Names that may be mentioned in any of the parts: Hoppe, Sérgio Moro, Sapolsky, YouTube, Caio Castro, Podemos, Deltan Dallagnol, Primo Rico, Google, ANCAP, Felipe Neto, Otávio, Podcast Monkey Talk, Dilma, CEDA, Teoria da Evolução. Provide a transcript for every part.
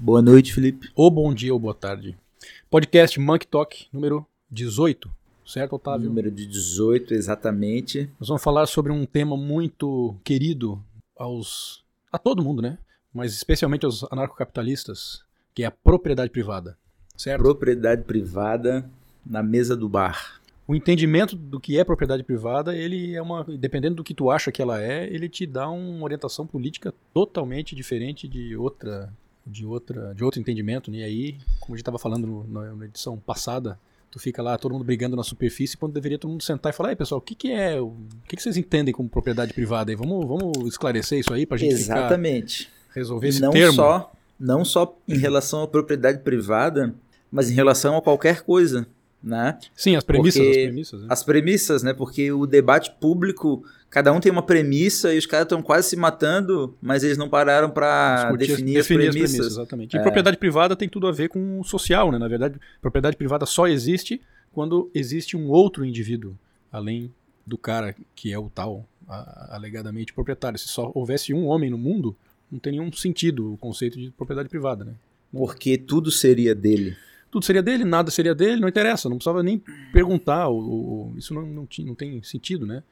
Boa noite, Felipe. Ou bom dia ou boa tarde. Podcast Monkey Talk, número 18, certo, Otávio? Número de 18, exatamente. Nós vamos falar sobre um tema muito querido a todo mundo, né? Mas especialmente aos anarcocapitalistas, que é a propriedade privada, certo? Propriedade privada na mesa do bar. O entendimento do que é propriedade privada, ele é dependendo do que tu acha que ela é, ele te dá uma orientação política totalmente diferente de outro entendimento. E aí, como a gente estava falando na edição passada, tu fica lá todo mundo brigando na superfície, quando deveria todo mundo sentar e falar: "Ei, pessoal, o que vocês entendem como propriedade privada? E vamos esclarecer isso aí para a gente resolver esse termo." Não só em relação à propriedade privada, mas em relação a qualquer coisa. Né? Sim, as premissas. As premissas, né? Porque o debate público, cada um tem uma premissa e os caras estão quase se matando, mas eles não pararam para definir as premissas. Exatamente. E propriedade privada tem tudo a ver com o social, né? Na verdade, propriedade privada só existe quando existe um outro indivíduo, além do cara que é o tal, alegadamente proprietário. Se só houvesse um homem no mundo, não tem nenhum sentido o conceito de propriedade privada, né? Porque tudo seria dele. Tudo seria dele, nada seria dele, não interessa, não precisava nem perguntar, isso não tem sentido, né?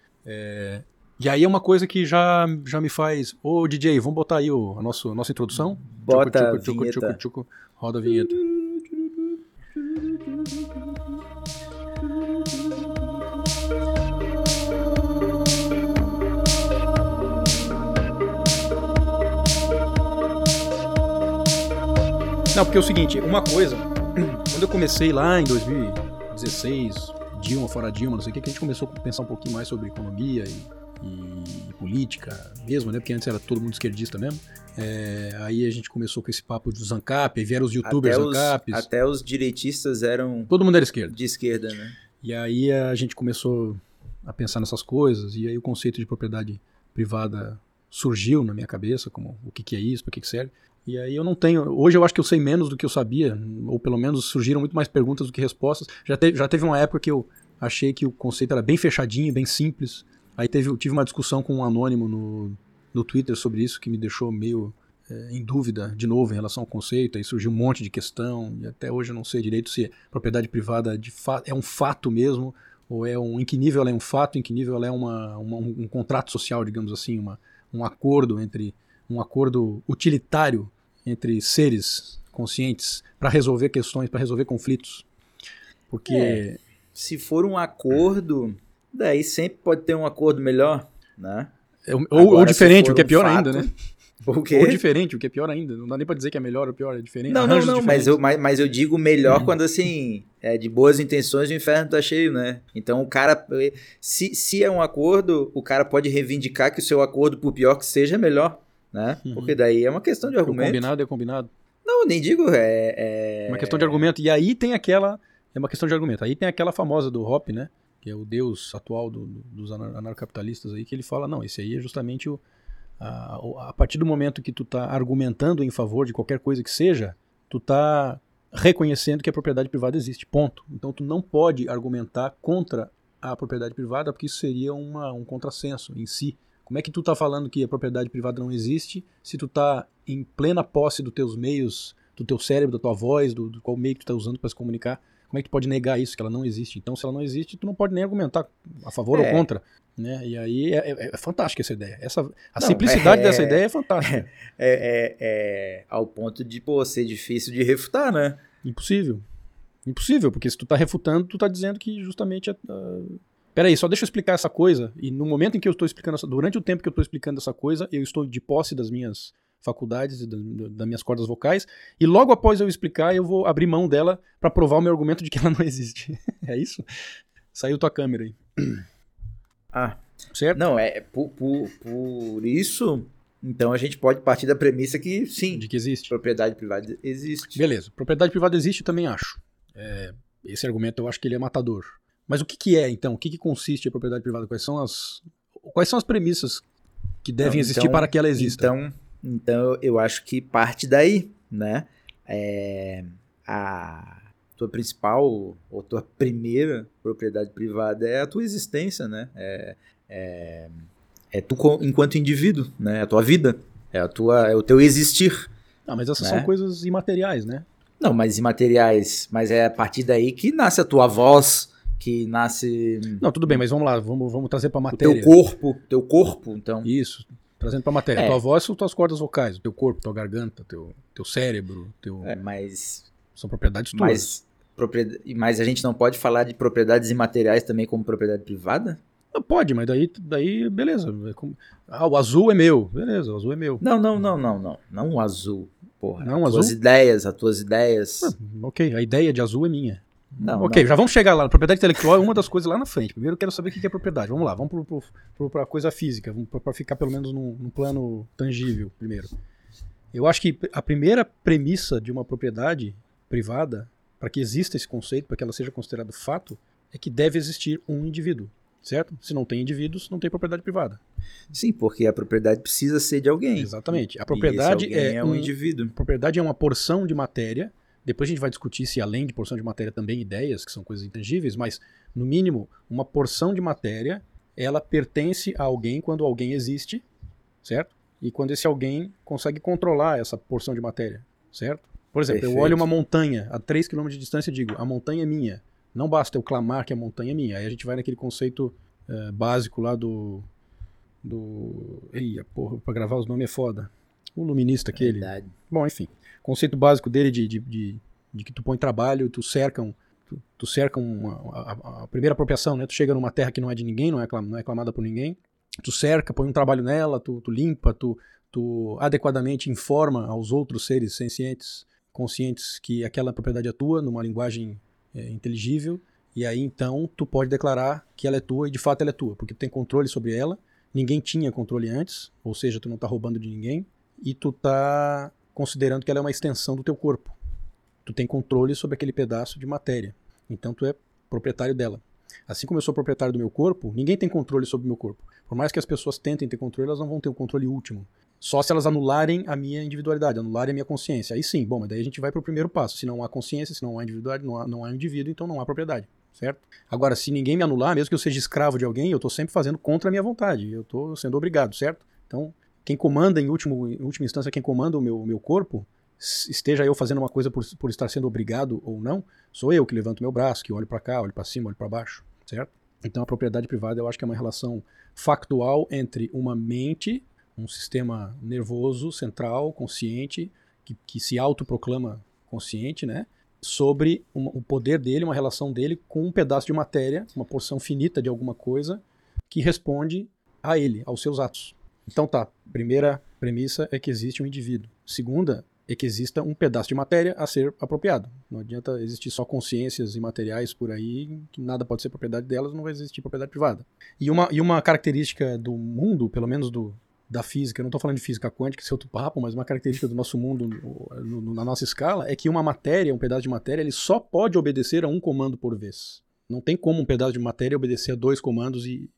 E aí é uma coisa que já me faz... Ô, DJ, vamos botar aí a nossa introdução? Bota tchucu, a vinheta. Tchucu, roda a vinheta. Não, porque é o seguinte, uma coisa... Quando eu comecei lá em 2016, Dilma, fora Dilma, não sei o que a gente começou a pensar um pouquinho mais sobre economia e política mesmo, né? Porque antes era todo mundo esquerdista mesmo. Aí a gente começou com esse papo dos ANCAP, aí vieram os youtubers ANCAPs. Até os direitistas eram... Todo mundo era esquerda. De esquerda, né? E aí a gente começou a pensar nessas coisas, e aí o conceito de propriedade privada surgiu na minha cabeça, como o que é isso, para que serve. E aí eu não tenho... Hoje eu acho que eu sei menos do que eu sabia, ou pelo menos surgiram muito mais perguntas do que respostas. Já teve uma época que eu achei que o conceito era bem fechadinho, bem simples. Aí tive uma discussão com um anônimo no Twitter sobre isso, que me deixou meio em dúvida de novo em relação ao conceito. Aí surgiu um monte de questão, e até hoje eu não sei direito se propriedade privada é um fato mesmo, ou em que nível ela é um fato, em que nível ela é um contrato social, digamos assim, um acordo utilitário entre seres conscientes para resolver questões, para resolver conflitos. Porque se for um acordo, daí sempre pode ter um acordo melhor, né? Ou diferente, o que é pior ainda, né? Ou diferente, o que é pior ainda. Não dá nem para dizer que é melhor ou pior, é diferente. Não, mas eu digo melhor quando, assim, de boas intenções o inferno tá cheio, né? Então o cara, se é um acordo, o cara pode reivindicar que o seu acordo, por pior que seja, é melhor. Né? Uhum. Porque daí é uma questão de argumento. Combinado é combinado. Não, nem digo. É uma questão de argumento. E aí tem aquela... É uma questão de argumento. Aí tem aquela famosa do Hoppe, né? Que é o deus atual dos anarcocapitalistas aí, que ele fala: não, esse aí é justamente a partir do momento que tu tá argumentando em favor de qualquer coisa que seja, tu tá reconhecendo que a propriedade privada existe. Ponto. Então tu não pode argumentar contra a propriedade privada, porque isso seria um contrassenso em si. Como é que tu tá falando que a propriedade privada não existe se tu tá em plena posse dos teus meios, do teu cérebro, da tua voz, do qual meio que tu tá usando para se comunicar? Como é que tu pode negar isso, que ela não existe? Então, se ela não existe, tu não pode nem argumentar a favor ou contra. Né? E aí é fantástica essa ideia. A simplicidade dessa ideia é fantástica. Ao ponto de ser difícil de refutar, né? Impossível, porque se tu tá refutando, tu tá dizendo que justamente... Peraí, só deixa eu explicar essa coisa, e no momento em que eu estou explicando durante o tempo que eu estou explicando essa coisa, eu estou de posse das minhas faculdades e das minhas cordas vocais, e logo após eu explicar, eu vou abrir mão dela para provar o meu argumento de que ela não existe. É isso? Saiu tua câmera aí. Ah, certo? Não, por isso, então a gente pode partir da premissa que sim, de que existe. Propriedade privada existe. Beleza, propriedade privada existe, eu também acho. Esse argumento eu acho que ele é matador. Mas o que é, então? O que consiste a propriedade privada? Quais são as premissas que devem existir para que ela exista? Então, eu acho que parte daí, né? A tua principal ou tua primeira propriedade privada é a tua existência, né? É tu enquanto indivíduo, né? É a tua vida, é o teu existir. Ah, mas essas são coisas imateriais, né? Não, mas imateriais. Mas é a partir daí que nasce a tua voz, que nasce... Não, tudo bem, mas vamos lá, vamos trazer pra matéria. O teu corpo, então. Isso, trazendo pra matéria. Tua voz são tuas cordas vocais, o teu corpo, tua garganta, teu cérebro, teu... É, mas... São propriedades tuas. Mas a gente não pode falar de propriedades imateriais também como propriedade privada? Pode, mas daí beleza. Ah, o azul é meu. Beleza, o azul é meu. Não. Não o azul, porra. Não o azul? As tuas ideias. Ah, ok, a ideia de azul é minha. Não, ok, não. Já vamos chegar lá. A propriedade intelectual é uma das coisas lá na frente. Primeiro eu quero saber o que é propriedade. Vamos lá, vamos para a coisa física. Vamos para ficar pelo menos num plano tangível primeiro. Eu acho que a primeira premissa de uma propriedade privada, para que exista esse conceito, para que ela seja considerada fato, é que deve existir um indivíduo. Certo? Se não tem indivíduos, não tem propriedade privada. Sim, porque a propriedade precisa ser de alguém. Exatamente. A propriedade é um indivíduo. A propriedade é uma porção de matéria. Depois a gente vai discutir se além de porção de matéria também ideias, que são coisas intangíveis, mas no mínimo uma porção de matéria, ela pertence a alguém quando alguém existe, certo? E quando esse alguém consegue controlar essa porção de matéria, certo? Por exemplo, perfeito. Eu olho uma montanha a 3 km de distância e digo, a montanha é minha. Não basta eu clamar que a montanha é minha. Aí a gente vai naquele conceito básico lá do... Eia, porra, pra gravar os nomes é foda. O iluminista aquele. Verdade. Bom, enfim. Conceito básico dele de que tu põe trabalho, tu cerca a primeira apropriação, né? Tu chega numa terra que não é de ninguém, não é clamada por ninguém. Tu cerca, põe um trabalho nela, tu limpa, tu adequadamente informa aos outros seres sencientes, conscientes que aquela propriedade é tua, numa linguagem... inteligível, e aí então tu pode declarar que ela é tua e de fato ela é tua, porque tu tem controle sobre ela, ninguém tinha controle antes, ou seja, tu não tá roubando de ninguém, e tu tá considerando que ela é uma extensão do teu corpo. Tu tem controle sobre aquele pedaço de matéria, então tu é proprietário dela. Assim como eu sou proprietário do meu corpo, ninguém tem controle sobre o meu corpo. Por mais que as pessoas tentem ter controle, elas não vão ter o controle último. Só se elas anularem a minha individualidade, anularem a minha consciência. Aí sim, bom, mas daí a gente vai para o primeiro passo. Se não há consciência, se não há individualidade, não há indivíduo, então não há propriedade, certo? Agora, se ninguém me anular, mesmo que eu seja escravo de alguém, eu estou sempre fazendo contra a minha vontade. Eu estou sendo obrigado, certo? Então, quem comanda, em última instância, quem comanda o meu corpo, esteja eu fazendo uma coisa por estar sendo obrigado ou não, sou eu que levanto meu braço, que olho para cá, olho para cima, olho para baixo, certo? Então, a propriedade privada, eu acho que é uma relação factual entre uma mente... um sistema nervoso, central, consciente, que se autoproclama consciente, né? Sobre o poder dele, uma relação dele com um pedaço de matéria, uma porção finita de alguma coisa, que responde a ele, aos seus atos. Então tá, primeira premissa é que existe um indivíduo. Segunda é que exista um pedaço de matéria a ser apropriado. Não adianta existir só consciências imateriais por aí, que nada pode ser propriedade delas, não vai existir propriedade privada. E uma característica do mundo, pelo menos da física, eu não estou falando de física quântica, isso é outro papo, mas uma característica do nosso mundo, na nossa escala, é que uma matéria, um pedaço de matéria, ele só pode obedecer a um comando por vez. Não tem como um pedaço de matéria obedecer a 2 comandos e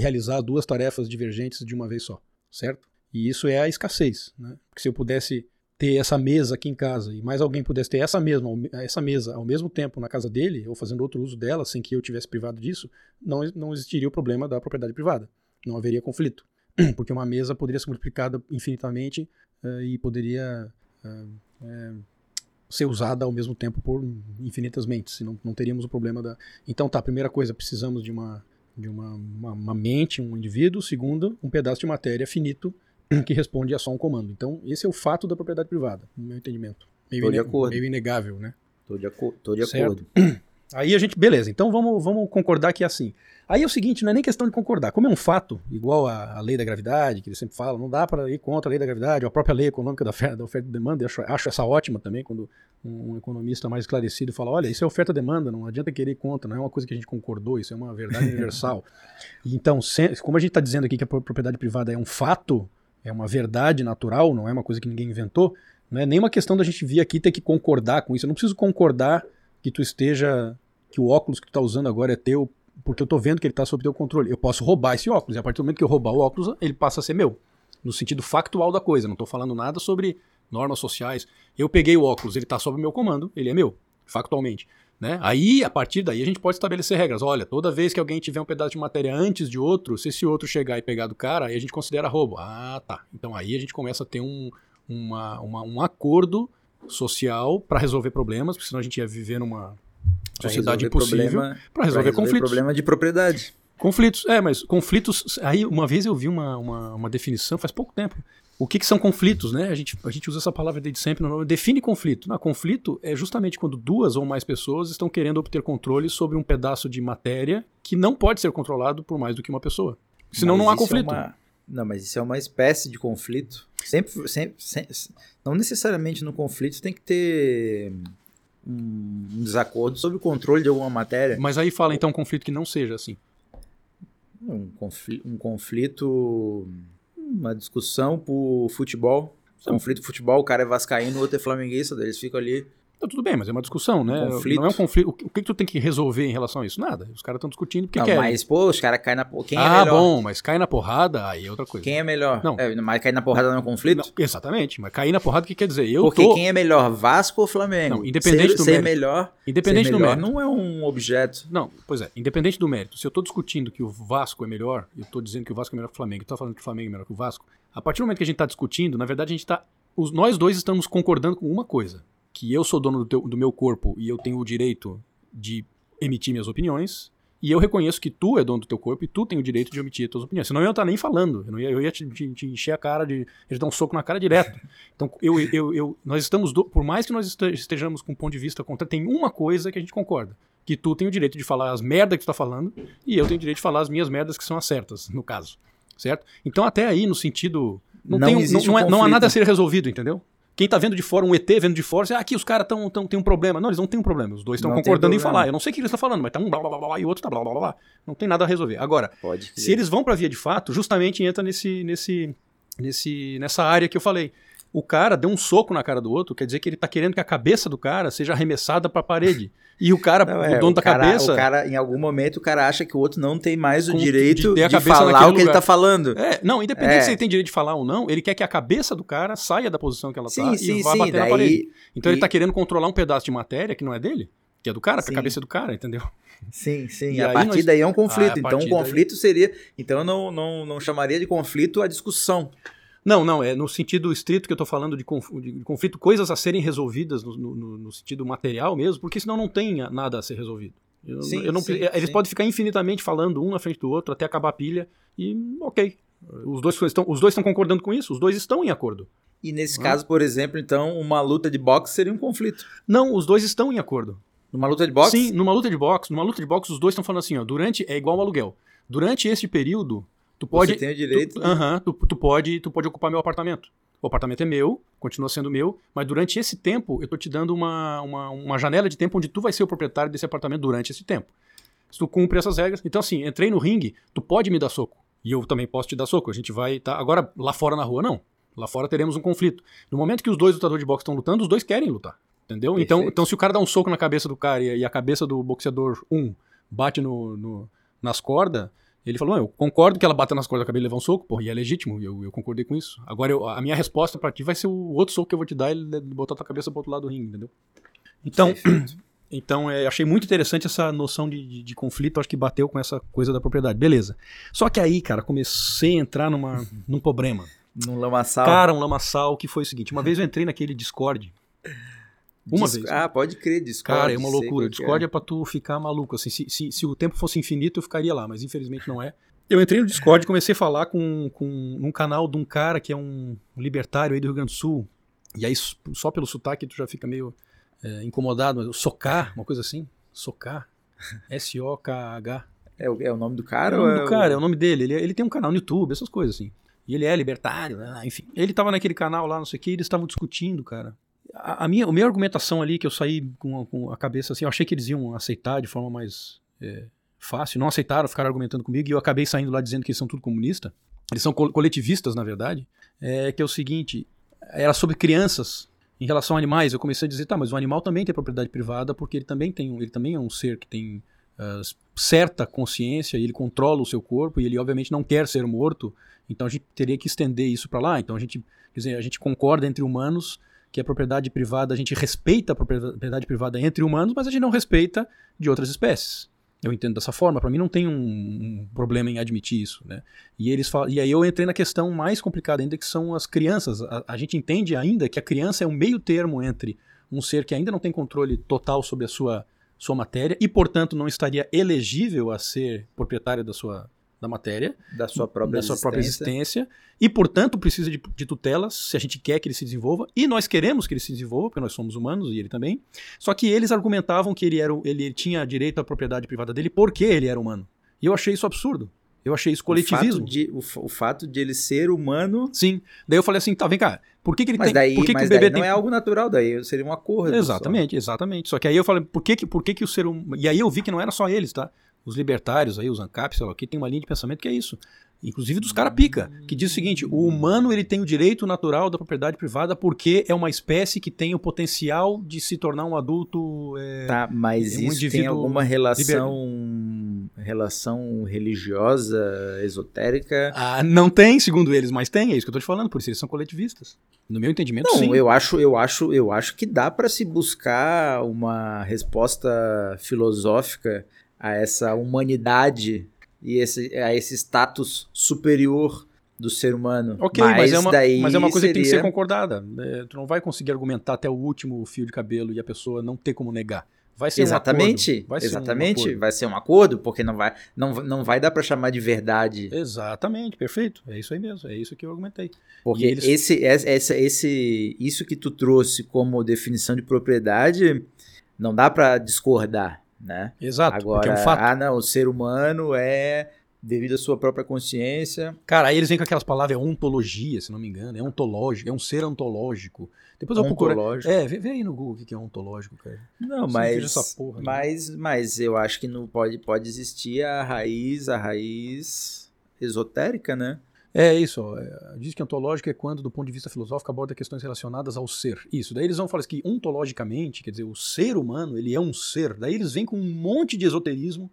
realizar 2 tarefas divergentes de uma vez só, certo? E isso é a escassez, né? Porque se eu pudesse ter essa mesa aqui em casa e mais alguém pudesse ter essa mesa ao mesmo tempo na casa dele, ou fazendo outro uso dela, sem que eu tivesse privado disso, não existiria o problema da propriedade privada. Não haveria conflito. Porque uma mesa poderia ser multiplicada infinitamente e poderia ser usada ao mesmo tempo por infinitas mentes. Não teríamos o problema da... Então tá, primeira coisa, precisamos de uma mente, um indivíduo. Segundo, um pedaço de matéria finito que responde a só um comando. Então esse é o fato da propriedade privada, no meu entendimento. Meio inegável, né? Tô de acordo. Aí a gente, beleza, então vamos concordar que é assim. Aí é o seguinte, não é nem questão de concordar. Como é um fato, igual a lei da gravidade, que eles sempre falam, não dá para ir contra a lei da gravidade, ou a própria lei econômica da oferta e demanda, eu acho essa ótima também, quando um economista mais esclarecido fala, olha, isso é oferta e demanda, não adianta querer ir contra, não é uma coisa que a gente concordou, isso é uma verdade universal. Então, como a gente está dizendo aqui que a propriedade privada é um fato, é uma verdade natural, não é uma coisa que ninguém inventou, não é nenhuma questão da gente vir aqui ter que concordar com isso. Eu não preciso concordar que tu esteja, que o óculos que tu tá usando agora é teu, porque eu tô vendo que ele tá sob teu controle. Eu posso roubar esse óculos, e a partir do momento que eu roubar o óculos, ele passa a ser meu, no sentido factual da coisa, não tô falando nada sobre normas sociais. Eu peguei o óculos, ele tá sob o meu comando, ele é meu, factualmente, né? Aí, a partir daí, a gente pode estabelecer regras. Olha, toda vez que alguém tiver um pedaço de matéria antes de outro, se esse outro chegar e pegar do cara, aí a gente considera roubo. Ah, tá. Então aí a gente começa a ter um um acordo social para resolver problemas, porque senão a gente ia viver numa sociedade impossível para resolver conflitos. Problema de propriedade. Conflitos, mas conflitos... Aí uma vez eu vi uma definição, faz pouco tempo. O que são conflitos, né? A gente usa essa palavra desde sempre. Não, define conflito. Não, conflito é justamente quando duas ou mais pessoas estão querendo obter controle sobre um pedaço de matéria que não pode ser controlado por mais do que uma pessoa. Senão não há conflito. Não, mas isso é uma espécie de conflito. Sempre, não necessariamente no conflito tem que ter um desacordo sobre o controle de alguma matéria. Mas aí fala então um conflito que não seja assim. Um conflito, uma discussão por futebol. Sim. Conflito de futebol, o cara é vascaíno, o outro é flamenguista, eles ficam ali. Então, tudo bem, mas é uma discussão, né? Conflito. Não é um conflito. O que tu tem que resolver em relação a isso? Nada. Os caras estão discutindo porque querem. Mas, pô, os caras caem na porrada. Ah, bom, mas cair na porrada, aí é outra coisa. Quem é melhor? Não. Mas cair na porrada não é um conflito? Não, exatamente, mas cair na porrada o que quer dizer? Quem é melhor, Vasco ou Flamengo? Não, independente do mérito. Independente do mérito. Não é um objeto. Não, pois é, independente do mérito. Se eu tô discutindo que o Vasco é melhor, eu tô dizendo que o Vasco é melhor que o Flamengo, eu tô falando que o Flamengo é melhor que o Vasco, a partir do momento que a gente tá discutindo, na verdade a gente tá... Nós dois estamos concordando com uma coisa. Que eu sou dono do meu corpo e eu tenho o direito de emitir minhas opiniões, e eu reconheço que tu é dono do teu corpo e tu tem o direito de emitir as tuas opiniões. Senão eu não ia estar nem falando, eu ia te encher a cara, ia te dar um soco na cara direto. Então, nós estamos, por mais que nós estejamos com um ponto de vista contrário, tem uma coisa que a gente concorda, que tu tem o direito de falar as merdas que tu tá falando e eu tenho o direito de falar as minhas merdas que são as certas, no caso. Certo? Então, até aí, no sentido... Não há nada a ser resolvido, entendeu? Quem tá vendo de fora, um ET vendo de fora, diz, aqui os caras têm um problema. Não, eles não têm um problema. Os dois estão concordando em falar. Eu não sei o que eles estão falando, mas tá um blá, blá, blá, blá e o outro tá blá, blá, blá, blá. Não tem nada a resolver. Agora, se eles vão pra via de fato, justamente entra nessa área que eu falei. O cara deu um soco na cara do outro, quer dizer que ele tá querendo que a cabeça do cara seja arremessada pra parede. E o cara, o dono da cabeça... Em algum momento, o cara acha que o outro não tem mais o direito de falar o que ele tá falando. Independente se ele tem direito de falar ou não, ele quer que a cabeça do cara saia da posição que ela tá e vá bater na parede. Então ele tá querendo controlar um pedaço de matéria que não é dele, que é do cara, que é a cabeça do cara, entendeu? Sim. E a partir daí é um conflito. Então um conflito seria... Então eu não chamaria de conflito a discussão. Não, é no sentido estrito que eu estou falando de conflito, coisas a serem resolvidas no sentido material mesmo, porque senão não tem nada a ser resolvido. Eles podem ficar infinitamente falando um na frente do outro até acabar a pilha e ok, os dois estão concordando com isso, os dois estão em acordo. E nesse caso, por exemplo, então, uma luta de boxe seria um conflito? Não, os dois estão em acordo. Numa luta de boxe? Sim, numa luta de boxe os dois estão falando assim, ó, é igual ao aluguel. Durante este período... Você tem o direito... Tu pode ocupar meu apartamento. O apartamento é meu, continua sendo meu, mas durante esse tempo eu tô te dando uma janela de tempo onde tu vai ser o proprietário desse apartamento durante esse tempo. Se tu cumpre essas regras... Então assim, entrei no ringue, tu pode me dar soco. E eu também posso te dar soco. A gente vai... Agora, lá fora na rua, não. Lá fora teremos um conflito. No momento que os dois lutadores de boxe estão lutando, os dois querem lutar. Entendeu? Então se o cara dá um soco na cabeça do cara e a cabeça do boxeador bate nas cordas... Ele falou, eu concordo que ela bata nas cordas, eu acabei de levar um soco, e é legítimo, eu concordei com isso. Agora, a minha resposta pra ti vai ser o outro soco que eu vou te dar, ele botar tua cabeça pro outro lado do ringue, entendeu? Então, achei muito interessante essa noção de conflito, acho que bateu com essa coisa da propriedade. Beleza. Só que aí, cara, comecei a entrar num problema. Num lamaçal. Cara, um lamaçal, que foi o seguinte, uma vez eu entrei naquele Discord... Uma vez. Ah, pode crer, Discord. Cara, é uma loucura. Discord é pra tu ficar maluco. Assim, se o tempo fosse infinito, eu ficaria lá, mas infelizmente não é. Eu entrei no Discord e comecei a falar com um canal de um cara que é um libertário aí do Rio Grande do Sul. E aí, só pelo sotaque, tu já fica meio incomodado. Socar, uma coisa assim. Socar. S-O-K-H. É o nome do cara? É o nome do cara, é o nome dele. Ele tem um canal no YouTube, essas coisas assim. E ele é libertário, enfim. Ele tava naquele canal lá, não sei o que, e eles estavam discutindo, cara. A minha argumentação ali, que eu saí com a cabeça assim, eu achei que eles iam aceitar de forma mais fácil, não aceitaram, ficaram argumentando comigo, e eu acabei saindo lá dizendo que eles são tudo comunistas, eles são coletivistas, na verdade, que é o seguinte, era sobre crianças em relação a animais, eu comecei a dizer, mas o animal também tem propriedade privada, porque ele também é um ser que tem certa consciência, e ele controla o seu corpo, e ele obviamente não quer ser morto, então a gente teria que estender isso para lá, então a gente concorda entre humanos, que a propriedade privada, a gente respeita a propriedade privada entre humanos, mas a gente não respeita de outras espécies. Eu entendo dessa forma, para mim não tem um problema em admitir isso, né? E eles falam, e aí eu entrei na questão mais complicada ainda, que são as crianças. A gente entende ainda que a criança é um meio termo entre um ser que ainda não tem controle total sobre a sua matéria e, portanto, não estaria elegível a ser proprietário da matéria, da sua própria existência, e, portanto, precisa de tutelas se a gente quer que ele se desenvolva, e nós queremos que ele se desenvolva, porque nós somos humanos e ele também. Só que eles argumentavam que ele tinha direito à propriedade privada dele porque ele era humano. E eu achei isso absurdo. Eu achei isso coletivismo. O fato de ele ser humano... Sim. Daí eu falei assim, tá, vem cá, por que, que ele mas tem... Daí, por que mas que o bebê daí tem... não é algo natural, daí seria um acordo. Exatamente. Só que aí eu falei, por que o ser humano... E aí eu vi que não era só eles, tá? Os libertários, aí, os ANCAP, sei lá, que tem uma linha de pensamento que é isso. Inclusive dos caras pica, que diz o seguinte, o humano ele tem o direito natural da propriedade privada porque é uma espécie que tem o potencial de se tornar um adulto... Tá, mas isso tem alguma relação religiosa, esotérica? Ah, não tem, segundo eles, mas tem, é isso que eu tô te falando, por isso eles são coletivistas. No meu entendimento, não, sim. Não, eu acho que dá para se buscar uma resposta filosófica a essa humanidade e a esse status superior do ser humano. Ok, mas é uma coisa que tem que ser concordada. Tu não vai conseguir argumentar até o último fio de cabelo e a pessoa não ter como negar. Vai ser exatamente, um acordo. Vai ser um acordo, porque não vai dar para chamar de verdade. Exatamente, perfeito. É isso aí mesmo, é isso que eu argumentei. Porque isso que tu trouxe como definição de propriedade, não dá para discordar. Né? Exato. Agora, é um fato. Ah, não, o ser humano é devido à sua própria consciência. Cara, aí eles vêm com aquelas palavras, é ontologia, se não me engano, é ontológico, é um ser ontológico. Depois eu procuro. É, vê aí no Google o que é ontológico, cara. Não, mas eu acho que não pode existir a raiz esotérica, né? É isso, ó. Diz que ontológico é quando, do ponto de vista filosófico, aborda questões relacionadas ao ser. Isso, daí eles vão falar que ontologicamente, quer dizer, o ser humano, ele é um ser. Daí eles vêm com um monte de esoterismo,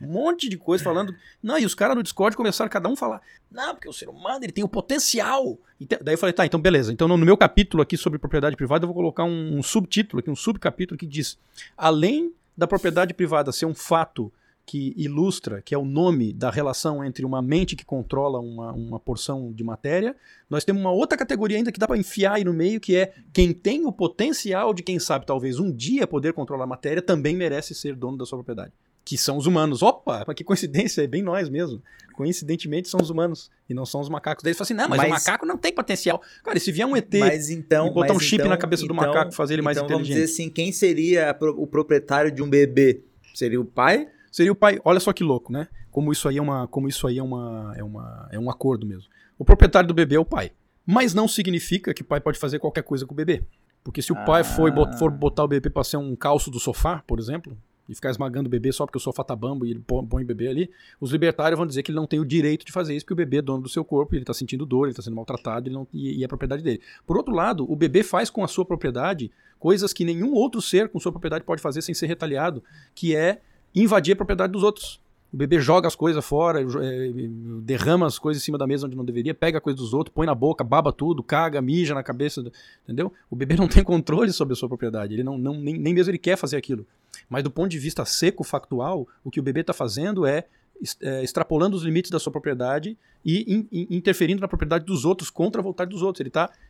um monte de coisa falando... Não, e os caras no Discord começaram cada um a falar, não, porque o ser humano, ele tem o potencial. Daí eu falei, tá, então beleza. Então no meu capítulo aqui sobre propriedade privada, eu vou colocar um subtítulo aqui, um subcapítulo que diz, além da propriedade privada ser um fato que ilustra, que é o nome da relação entre uma mente que controla uma porção de matéria, nós temos uma outra categoria ainda que dá para enfiar aí no meio, que é quem tem o potencial de, quem sabe, talvez um dia poder controlar a matéria, também merece ser dono da sua propriedade. Que são os humanos. Opa, que coincidência, é bem nós mesmo. Coincidentemente são os humanos e não são os macacos. Daí eles falam assim, não, mas o macaco não tem potencial. Cara, e se vier um ET e botar um chip na cabeça do macaco, fazer ele mais inteligente. Vamos dizer assim, quem seria o proprietário de um bebê? Seria o pai? Seria o pai, olha só que louco, né? Como isso aí é um acordo mesmo. O proprietário do bebê é o pai. Mas não significa que o pai pode fazer qualquer coisa com o bebê. Porque se o pai for botar o bebê para ser um calço do sofá, por exemplo, e ficar esmagando o bebê só porque o sofá tá bambo e ele põe o bebê ali, os libertários vão dizer que ele não tem o direito de fazer isso, porque o bebê é dono do seu corpo, ele tá sentindo dor, ele tá sendo maltratado e é propriedade dele. Por outro lado, o bebê faz com a sua propriedade coisas que nenhum outro ser com sua propriedade pode fazer sem ser retaliado, que é invadir a propriedade dos outros. O bebê joga as coisas fora, derrama as coisas em cima da mesa onde não deveria, pega a coisa dos outros, põe na boca, baba tudo, caga, mija na cabeça, entendeu? O bebê não tem controle sobre a sua propriedade, ele nem mesmo ele quer fazer aquilo. Mas do ponto de vista seco, factual, o que o bebê está fazendo é extrapolando os limites da sua propriedade e interferindo na propriedade dos outros contra a vontade dos outros.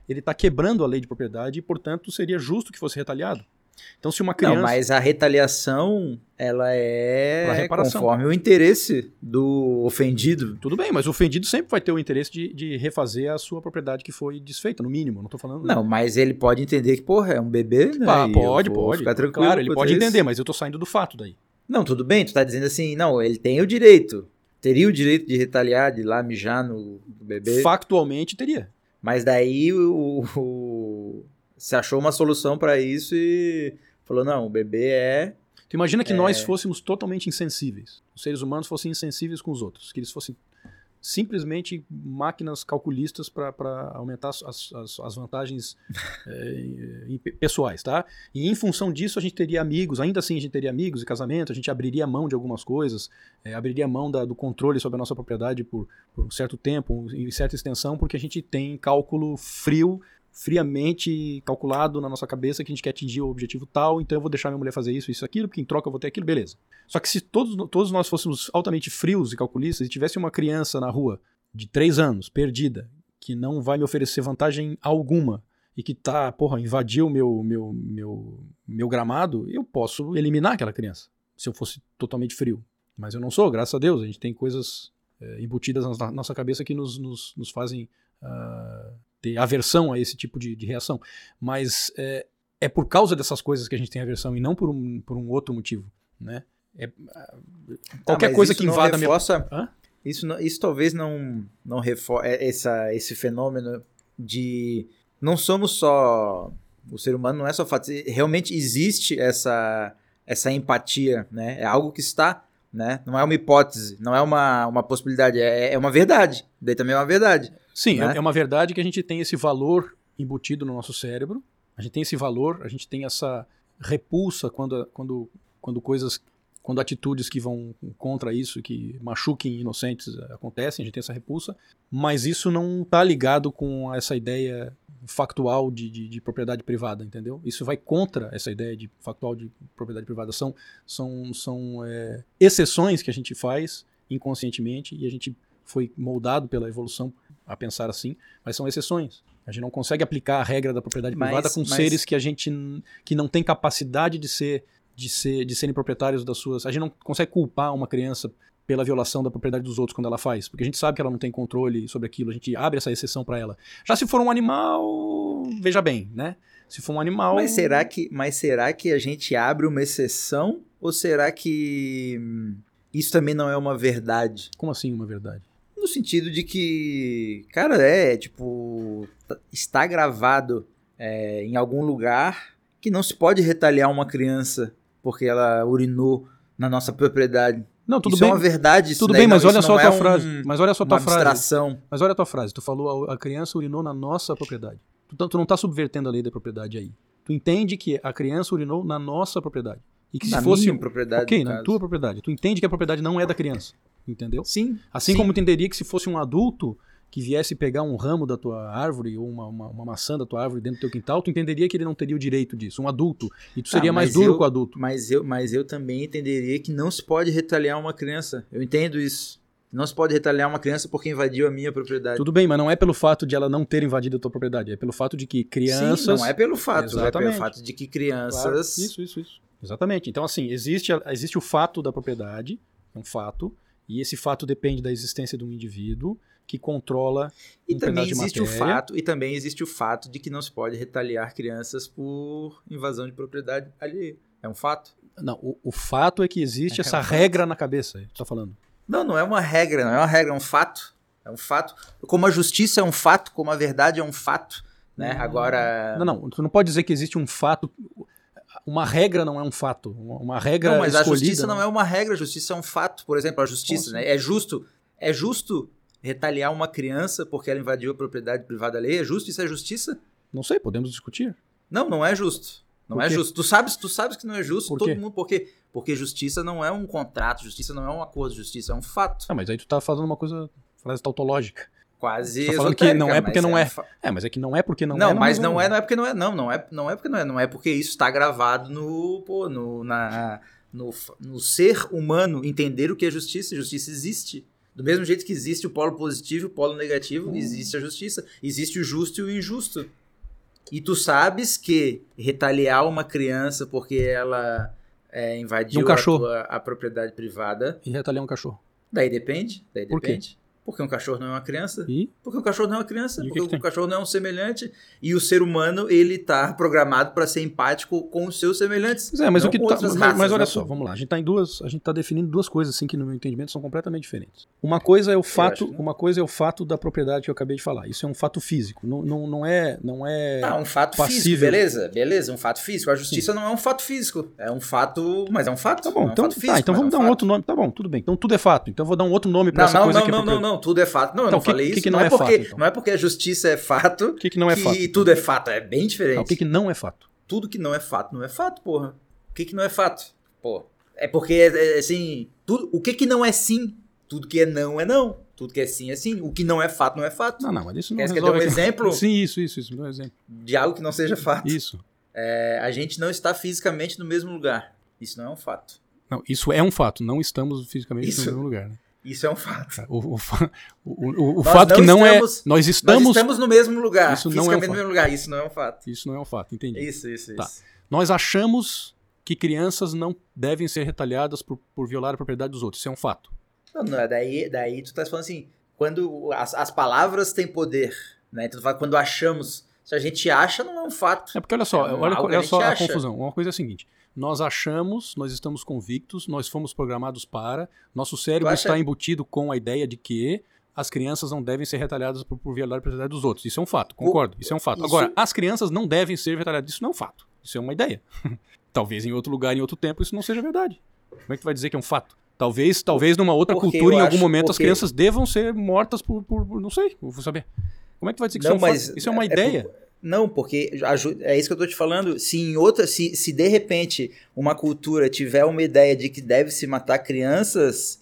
Ele tá quebrando a lei de propriedade e, portanto, seria justo que fosse retaliado. Então, se uma criança... Não, mas a retaliação, ela é conforme o interesse do ofendido. Tudo bem, mas o ofendido sempre vai ter o interesse de refazer a sua propriedade que foi desfeita, no mínimo, não tô falando... Não, mas ele pode entender que, porra, é um bebê, né? Ah, pode. Ficar tranquilo, claro, ele pode entender, mas eu tô saindo do fato daí. Não, tudo bem, tu tá dizendo assim, não, ele tem o direito, teria o direito de retaliar, de ir lá mijar no bebê. Factualmente, teria. Mas daí se achou uma solução para isso e falou, não, o bebê é... Tu imagina que nós fôssemos totalmente insensíveis. Os seres humanos fossem insensíveis com os outros. Que eles fossem simplesmente máquinas calculistas para aumentar as vantagens pessoais, tá? E em função disso a gente teria amigos, ainda assim a gente teria amigos e casamento, a gente abriria mão de algumas coisas, abriria mão do controle sobre a nossa propriedade por um certo tempo, em certa extensão, porque a gente tem cálculo frio friamente calculado na nossa cabeça que a gente quer atingir o objetivo tal, então eu vou deixar minha mulher fazer isso, isso, aquilo, porque em troca eu vou ter aquilo, beleza. Só que se todos nós fôssemos altamente frios e calculistas e tivesse uma criança na rua de 3 anos, perdida, que não vai me oferecer vantagem alguma e que tá, porra, invadiu meu gramado, eu posso eliminar aquela criança, se eu fosse totalmente frio. Mas eu não sou, graças a Deus, a gente tem coisas embutidas na nossa cabeça que nos fazem... ter aversão a esse tipo de reação, mas é por causa dessas coisas que a gente tem aversão e não por um outro motivo, né? Qualquer coisa que invada a minha... Isso talvez não reforça esse fenômeno de não somos só... O ser humano não é só fato. Realmente existe essa empatia, né? É algo que está, né? Não é uma hipótese, não é uma possibilidade, é uma verdade. Daí também é uma verdade. Sim, né? É uma verdade que a gente tem esse valor embutido no nosso cérebro, a gente tem esse valor, a gente tem essa repulsa quando atitudes que vão contra isso, que machuquem inocentes acontecem, a gente tem essa repulsa, mas isso não está ligado com essa ideia factual de propriedade privada, entendeu? Isso vai contra essa ideia de factual de propriedade privada, são exceções que a gente faz inconscientemente e a gente foi moldado pela evolução a pensar assim, mas são exceções. A gente não consegue aplicar a regra da propriedade privada com seres que a gente que não tem capacidade de serem proprietários das suas... A gente não consegue culpar uma criança pela violação da propriedade dos outros quando ela faz, porque a gente sabe que ela não tem controle sobre aquilo, a gente abre essa exceção para ela. Já se for um animal, veja bem, né? Se for um animal... Mas será que a gente abre uma exceção ou será que isso também não é uma verdade? Como assim uma verdade? No sentido de que, cara, está gravado em algum lugar que não se pode retaliar uma criança porque ela urinou na nossa propriedade. Não, tudo isso bem. É uma verdade. Isso tudo bem, mas olha só a tua frase. Mas olha só a tua frase. Mas olha a tua frase. Tu falou a criança urinou na nossa propriedade. Tu não está subvertendo a lei da propriedade aí. Tu entende que a criança urinou na nossa propriedade. E que se fosse propriedade. Ok, na tua propriedade. Tu entende que a propriedade não é da criança. Entendeu? Sim. Assim como entenderia que se fosse um adulto que viesse pegar um ramo da tua árvore ou uma maçã da tua árvore dentro do teu quintal, tu entenderia que ele não teria o direito disso, um adulto. E tu seria mais duro com o adulto. Mas eu também entenderia que não se pode retaliar uma criança. Eu entendo isso. Não se pode retaliar uma criança porque invadiu a minha propriedade. Tudo bem, mas não é pelo fato de ela não ter invadido a tua propriedade. É pelo fato de que crianças... Sim, não é pelo fato. Exatamente. É pelo fato de que crianças... Claro. Isso. Exatamente. Então, assim, existe o fato da propriedade, um fato... E esse fato depende da existência de um indivíduo que controla um pedaço de matéria. E também existe o fato de que não se pode retaliar crianças por invasão de propriedade alheia. É um fato? Não, o fato é que existe essa regra na cabeça, você está falando. Não é uma regra, é um fato. É um fato. Como a justiça é um fato, como a verdade é um fato. Né? Agora... Não, tu não pode dizer que existe um fato... Uma regra não é um fato, uma regra escolhida. Não, mas a justiça não é uma regra, a justiça é um fato. Por exemplo, a justiça, né? É justo retaliar uma criança porque ela invadiu a propriedade privada alheia? É justo? Isso é justiça? Não sei, podemos discutir. Não é justo. Não é justo. Tu sabes que não é justo, todo mundo, por quê? Porque justiça não é um contrato, justiça não é um acordo, justiça é um fato. Ah, mas aí tu tá fazendo uma frase tautológica. Quase tá falando que não é porque não é. Mas é que não é porque não é. Não, mas não é porque não é. Não é porque não é. Não é porque isso está gravado no ser humano entender o que é justiça. Justiça existe. Do mesmo jeito que existe o polo positivo e o polo negativo, existe a justiça. Existe o justo e o injusto. E tu sabes que retaliar uma criança porque ela invadiu a propriedade privada... E retaliar um cachorro. Daí depende. Por quê? Porque um cachorro não é uma criança. E? Porque um cachorro não é uma criança. Porque um cachorro não é um semelhante. E o ser humano, ele está programado para ser empático com os seus semelhantes. Mas olha só, vamos lá. A gente está definindo duas coisas assim que, no meu entendimento, são completamente diferentes. Uma coisa é o fato da propriedade que eu acabei de falar. Isso é um fato físico. Não é. Tá, um fato passível. Físico, beleza, um fato físico. A justiça não é um fato físico. É um fato, mas é um fato. Tá bom, então, é um fato físico, então vamos dar um outro nome. Tá bom, tudo bem. Então tudo é fato. Então eu vou dar um outro nome para essa coisa que é propriedade. Não, tudo é fato. Não, então, eu não falei isso. Que não é porque, fato, então? Não é porque a justiça é fato que não é fato, e tudo é fato. É bem diferente. Não, o que não é fato? Tudo que não é fato, porra. O que não é fato? Pô. É porque, assim, tudo, o que não é sim, tudo que é não. Tudo que é sim é sim. O que não é fato não é fato. Não, não, mas isso não resolve. Quer ter um exemplo? Sim, isso é um exemplo. De algo que não seja fato. Isso. É, a gente não está fisicamente no mesmo lugar. Isso não é um fato. Não, isso é um fato. Não estamos fisicamente no mesmo lugar. Né? Isso é um fato. O fato que não é... Nós estamos no mesmo lugar. Isso fisicamente não é um fato. No mesmo lugar. Isso não é um fato. Isso não é um fato. Entendi. Isso. Nós achamos que crianças não devem ser retaliadas por violar a propriedade dos outros. Isso é um fato. Não, daí tu tá falando assim, quando as palavras têm poder, né? Então tu fala quando achamos, se a gente acha não é um fato. É porque olha só a confusão. Uma coisa é a seguinte, nós achamos, nós estamos convictos, nós fomos programados para, nosso cérebro está embutido com a ideia de que as crianças não devem ser retaliadas por violar a propriedade dos outros. Isso é um fato, concordo, isso é um fato. Agora, as crianças não devem ser retaliadas, isso não é um fato, isso é uma ideia. Talvez em outro lugar, em outro tempo, isso não seja verdade. Como é que tu vai dizer que é um fato? Talvez numa outra cultura, em algum momento, as crianças devam ser mortas por não sei, vou saber. Como é que vai dizer que isso é uma ideia? Porque é isso que eu estou te falando. Se de repente uma cultura tiver uma ideia de que deve se matar crianças,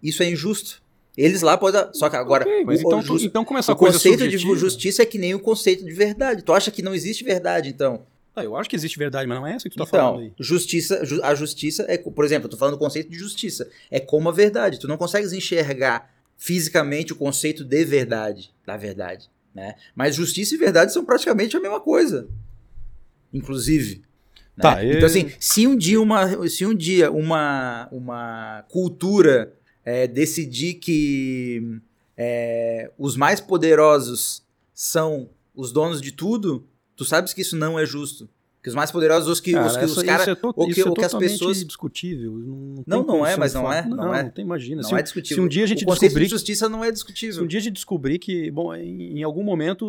isso é injusto. Eles lá podem... Só que agora... Okay, mas então como essa coisa subjetiva? O conceito de justiça é que nem o conceito de verdade. Tu acha que não existe verdade, então... Eu acho que existe verdade, mas não é essa que tu tá falando aí. Justiça, a justiça é... Por exemplo, eu tô falando do conceito de justiça. É como a verdade. Tu não consegues enxergar fisicamente o conceito de verdade, da verdade, né? Mas justiça e verdade são praticamente a mesma coisa. Inclusive. Né? Então, assim, se um dia uma cultura decidir que os mais poderosos são os donos de tudo... Tu sabes que isso não é justo. Que os mais poderosos, os caras... Isso é as pessoas... discutível. Não é, mas não é. Não, imagina. Não é discutível. Se um dia a gente descobrir... de justiça não é discutível. Se um dia a gente descobrir que, em algum momento,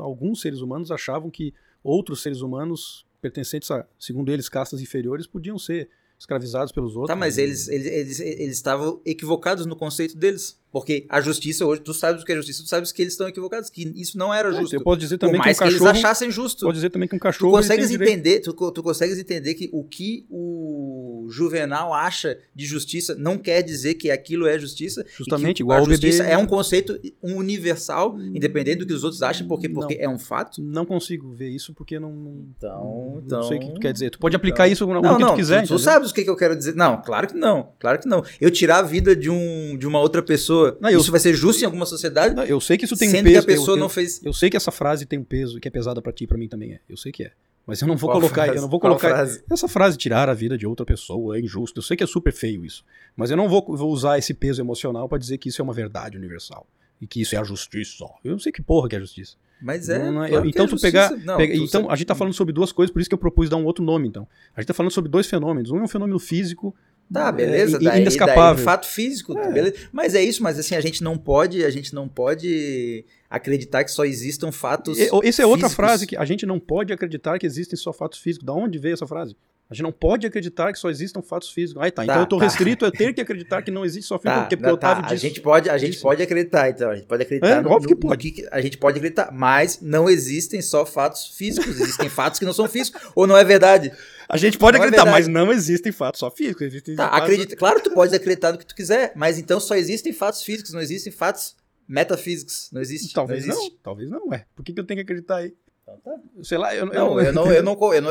alguns seres humanos achavam que outros seres humanos pertencentes a, segundo eles, castas inferiores, podiam ser escravizados pelos outros. Mas eles estavam equivocados no conceito deles. Porque a justiça hoje, tu sabes o que é justiça, tu sabes que eles estão equivocados, que isso não era justo. Eu posso dizer também por mais que um cachorro, eles achassem justo. Pode dizer também que um cachorro... Tu consegues entender que o Juvenal acha de justiça não quer dizer que aquilo é justiça. Justamente, igual ao bebê. A justiça é um conceito universal, independente do que os outros acham, porque é um fato. Não consigo ver isso, porque não sei o que tu quer dizer. Tu pode aplicar isso no que tu quiser. Tu sabes o que eu quero dizer. Não, claro que não. Claro que não. Eu tirar a vida de uma outra pessoa, isso vai ser justo em alguma sociedade? Não, eu sei que isso tem um peso. Sendo que a pessoa não fez... Eu sei que essa frase tem um peso, que é pesada pra ti, pra mim também é. Eu sei que é. Mas eu não vou colocar essa frase, tirar a vida de outra pessoa, é injusto. Eu sei que é super feio isso, mas eu não vou usar esse peso emocional pra dizer que isso é uma verdade universal e que isso é a justiça. Eu não sei que porra que é a justiça. Mas é. A gente tá falando sobre duas coisas, por isso que eu propus dar um outro nome, então. A gente tá falando sobre dois fenômenos. Um é um fenômeno físico, beleza, inescapável. Fato físico, beleza. Mas é isso, mas assim, a gente não pode acreditar que só existam fatos físicos. Essa é outra frase, que a gente não pode acreditar que existem só fatos físicos. Da onde veio essa frase? A gente não pode acreditar que só existam fatos físicos. Então eu estou restrito a ter que acreditar que não existe só físico, porque o Otávio disse. A gente pode acreditar, então. A gente pode acreditar. Óbvio que pode. A gente pode acreditar, mas não existem só fatos físicos. Existem fatos que não são físicos. Ou não é verdade? A gente pode acreditar, mas não existem fatos só físicos. Acredita. Claro, tu pode acreditar no que tu quiser, mas então só existem fatos físicos, não existem fatos metafísicos. Não existe. Talvez não. Por que eu tenho que acreditar aí? Sei lá, eu não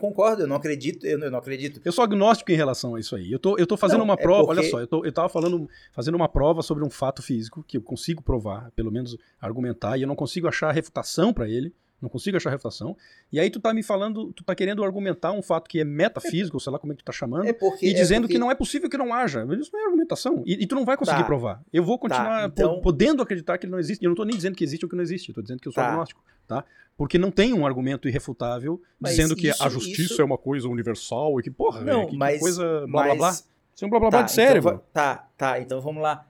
concordo, eu não acredito. Eu sou agnóstico em relação a isso aí. Eu tô fazendo uma prova, porque... olha só, eu tava fazendo uma prova sobre um fato físico que eu consigo provar, pelo menos argumentar, e eu não consigo achar refutação para ele. E aí tu tá me falando, tu tá querendo argumentar um fato que é metafísico, sei lá como é que tu tá chamando, dizendo que não é possível que não haja. Isso não é argumentação. E tu não vai conseguir provar. Eu vou continuar podendo acreditar que ele não existe. Eu não tô nem dizendo que existe ou que não existe. Eu tô dizendo que eu sou agnóstico, tá? Porque não tem um argumento irrefutável dizendo que a justiça é uma coisa universal e que, é coisa blá blá blá. Isso é um blá blá blá de cérebro. Então, então vamos lá.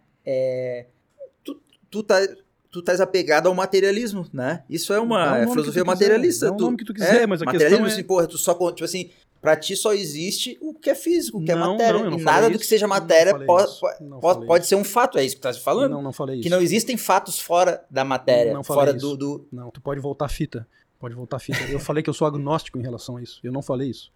Tu estás apegado ao materialismo, né? Isso é uma filosofia materialista. É o nome que tu quiser, mas a questão é... Porra, tu só, tipo assim, pra ti só existe o que é físico, o que é matéria. E nada do que seja matéria pode ser um fato, é isso que tu tá falando? Não falei isso. Que não existem fatos fora da matéria, fora do... Não, tu pode voltar a fita. Eu falei que eu sou agnóstico em relação a isso. Eu não falei isso.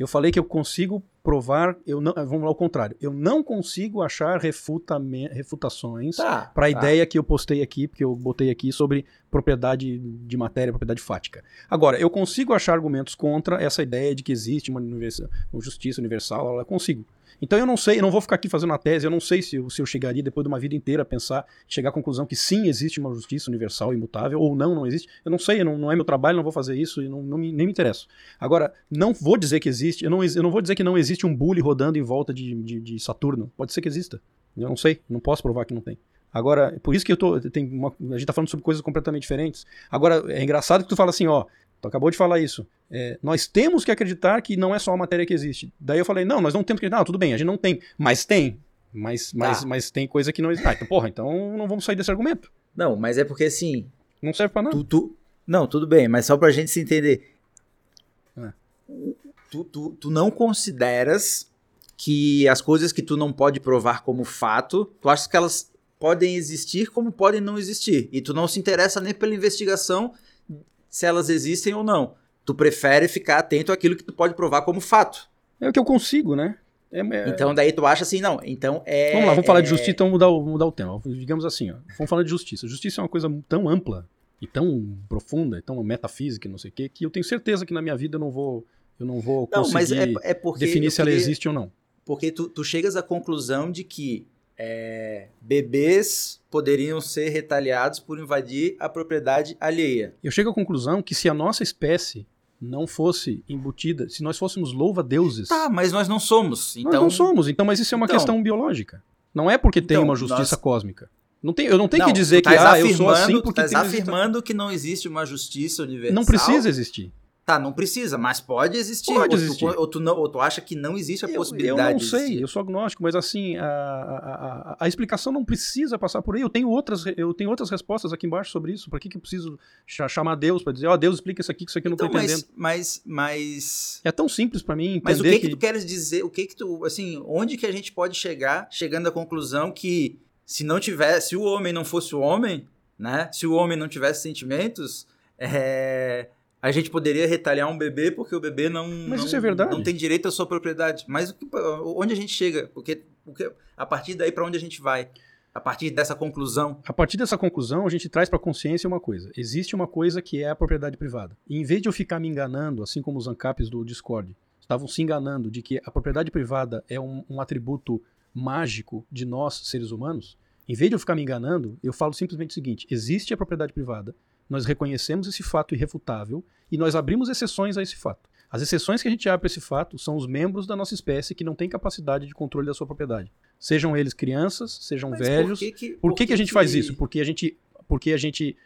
Eu falei que eu consigo provar, eu não, vamos lá ao contrário, eu não consigo achar refutações para a ideia que eu postei aqui, porque eu botei aqui sobre propriedade de matéria, propriedade fática. Agora, eu consigo achar argumentos contra essa ideia de que existe uma justiça universal, eu consigo. Então eu não sei, eu não vou ficar aqui fazendo uma tese, eu não sei se eu chegaria depois de uma vida inteira a pensar, chegar à conclusão que sim, existe uma justiça universal, imutável, ou não existe. Eu não sei, não é meu trabalho, não vou fazer isso, nem me interesso. Agora, não vou dizer que existe, eu não vou dizer que não existe um bule rodando em volta de Saturno. Pode ser que exista, eu não sei, não posso provar que não tem. Agora, por isso que a gente tá falando sobre coisas completamente diferentes. Agora, é engraçado que tu fala assim, ó, tu acabou de falar isso. Nós temos que acreditar que não é só a matéria que existe. Daí eu falei, não, nós não temos que acreditar. Ah, tudo bem, a gente não tem. Mas tem. Mas tem coisa que não existe. Ah, então, então não vamos sair desse argumento. Não, mas é porque assim... Não serve pra nada. Não, tudo bem, mas só pra gente se entender. Ah. Tu não consideras que as coisas que tu não pode provar como fato, tu achas que elas podem existir como podem não existir. E tu não se interessa nem pela investigação... se elas existem ou não. Tu prefere ficar atento àquilo que tu pode provar como fato. É o que eu consigo, né? Então daí tu acha assim, não, então é... Vamos lá, vamos falar de justiça, então mudar o tema. Digamos assim, ó, vamos falar de justiça. Justiça é uma coisa tão ampla e tão profunda, e tão metafísica, não sei o quê, que eu tenho certeza que na minha vida eu não vou conseguir definir se ela existe ou não. Porque tu chegas à conclusão de que bebês poderiam ser retaliados por invadir a propriedade alheia. Eu chego à conclusão que se a nossa espécie não fosse embutida, se nós fôssemos louva-deuses... Tá, mas nós não somos. Então... Nós não somos, então, mas isso é uma questão biológica. Não é porque tem uma justiça cósmica. Eu não tenho que dizer que eu sou assim porque... Tu estás afirmando que não existe uma justiça universal. Não precisa existir. Tá, não precisa, mas pode existir. Pode existir. Ou tu acha que não existe a possibilidade de existir. Eu não sei, eu sou agnóstico, mas assim, a explicação não precisa passar por aí. Eu tenho outras respostas aqui embaixo sobre isso. Pra que eu preciso chamar Deus pra dizer, ó, Deus explica isso aqui, que isso aqui eu não tô entendendo. Mas... É tão simples pra mim entender. Mas o que tu queres dizer? O que tu, assim, onde que a gente pode chegar, chegando à conclusão que se o homem não fosse o homem, né? Se o homem não tivesse sentimentos, a gente poderia retaliar um bebê porque o bebê não tem direito à sua propriedade. Mas onde a gente chega? Porque a partir daí, para onde a gente vai? A partir dessa conclusão? A partir dessa conclusão, a gente traz para a consciência uma coisa. Existe uma coisa que é a propriedade privada. E em vez de eu ficar me enganando, assim como os ancapes do Discord estavam se enganando de que a propriedade privada é um atributo mágico de nós, seres humanos, em vez de eu ficar me enganando, eu falo simplesmente o seguinte: existe a propriedade privada, nós reconhecemos esse fato irrefutável e nós abrimos exceções a esse fato. As exceções que a gente abre para esse fato são os membros da nossa espécie que não têm capacidade de controle da sua propriedade. Sejam eles crianças, sejam velhos. Por que a gente faz isso? Porque a gente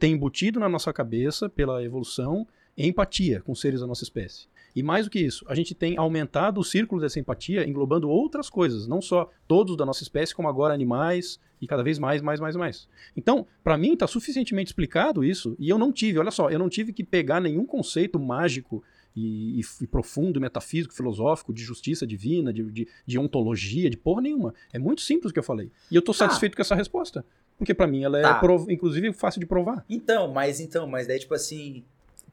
tem embutido na nossa cabeça, pela evolução, empatia com seres da nossa espécie. E mais do que isso, a gente tem aumentado o círculo dessa empatia, englobando outras coisas, não só todos da nossa espécie, como agora animais, e cada vez mais. Então, para mim, está suficientemente explicado isso, e eu não tive que pegar nenhum conceito mágico e profundo, metafísico, filosófico, de justiça divina, de ontologia, de porra nenhuma. É muito simples o que eu falei. E eu estou satisfeito com essa resposta, porque para mim ela é, inclusive, fácil de provar. Então, mas daí, tipo assim...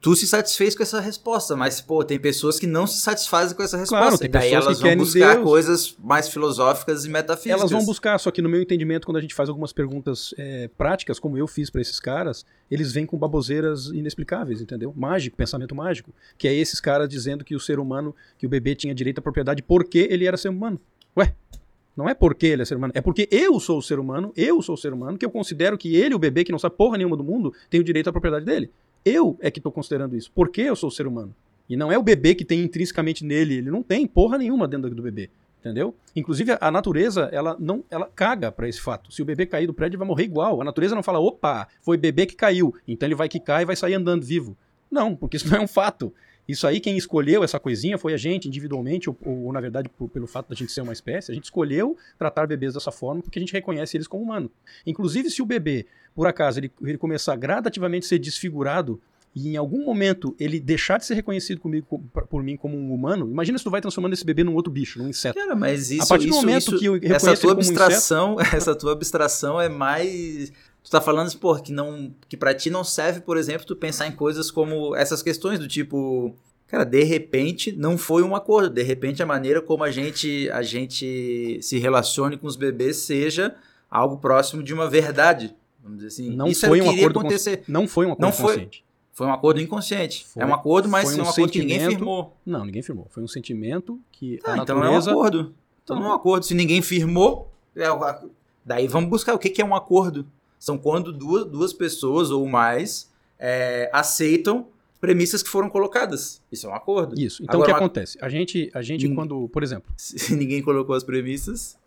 Tu se satisfez com essa resposta, mas, tem pessoas que não se satisfazem com essa resposta. Claro, tem pessoas que querem Deus. Daí elas vão buscar coisas mais filosóficas e metafísicas. Elas vão buscar, só que no meu entendimento, quando a gente faz algumas perguntas práticas, como eu fiz pra esses caras, eles vêm com baboseiras inexplicáveis, entendeu? Mágico, pensamento mágico. Que é esses caras dizendo que o ser humano, que o bebê tinha direito à propriedade porque ele era ser humano. Ué, não é porque ele é ser humano, é porque eu sou o ser humano, que eu considero que ele, o bebê, que não sabe porra nenhuma do mundo, tem o direito à propriedade dele. Eu é que estou considerando isso, porque eu sou o ser humano. E não é o bebê que tem intrinsecamente nele, ele não tem porra nenhuma dentro do bebê, entendeu? Inclusive a natureza, ela caga para esse fato. Se o bebê cair do prédio, ele vai morrer igual. A natureza não fala, opa, foi bebê que caiu, então ele vai quicar e vai sair andando vivo. Não, porque isso não é um fato. Isso aí, quem escolheu essa coisinha foi a gente individualmente, ou na verdade, pelo fato da gente ser uma espécie, a gente escolheu tratar bebês dessa forma porque a gente reconhece eles como humanos. Inclusive, se o bebê, por acaso, ele começar gradativamente a ser desfigurado e em algum momento ele deixar de ser reconhecido por mim como um humano, imagina se tu vai transformando esse bebê num outro bicho, num inseto. Cara, mas isso, a partir do momento que eu reconheço ele como um inseto... Essa tua abstração é mais... Tu tá falando, que pra ti não serve, por exemplo, tu pensar em coisas como essas questões do tipo, Cara, de repente não foi um acordo. De repente a maneira como a gente se relacione com os bebês seja algo próximo de uma verdade. Vamos dizer assim. Não isso foi um acordo acontecer. Não foi um acordo consciente. Foi um acordo inconsciente. Foi, é um acordo, mas foi um acordo que ninguém firmou. Não, ninguém firmou. Foi um sentimento que a natureza... Então não é um acordo. Então não é um acordo. Se ninguém firmou, daí vamos buscar o que é um acordo. São quando duas pessoas ou mais aceitam premissas que foram colocadas. Isso é um acordo. Isso. Então agora, o que acontece? A gente quando, por exemplo... Se ninguém colocou as premissas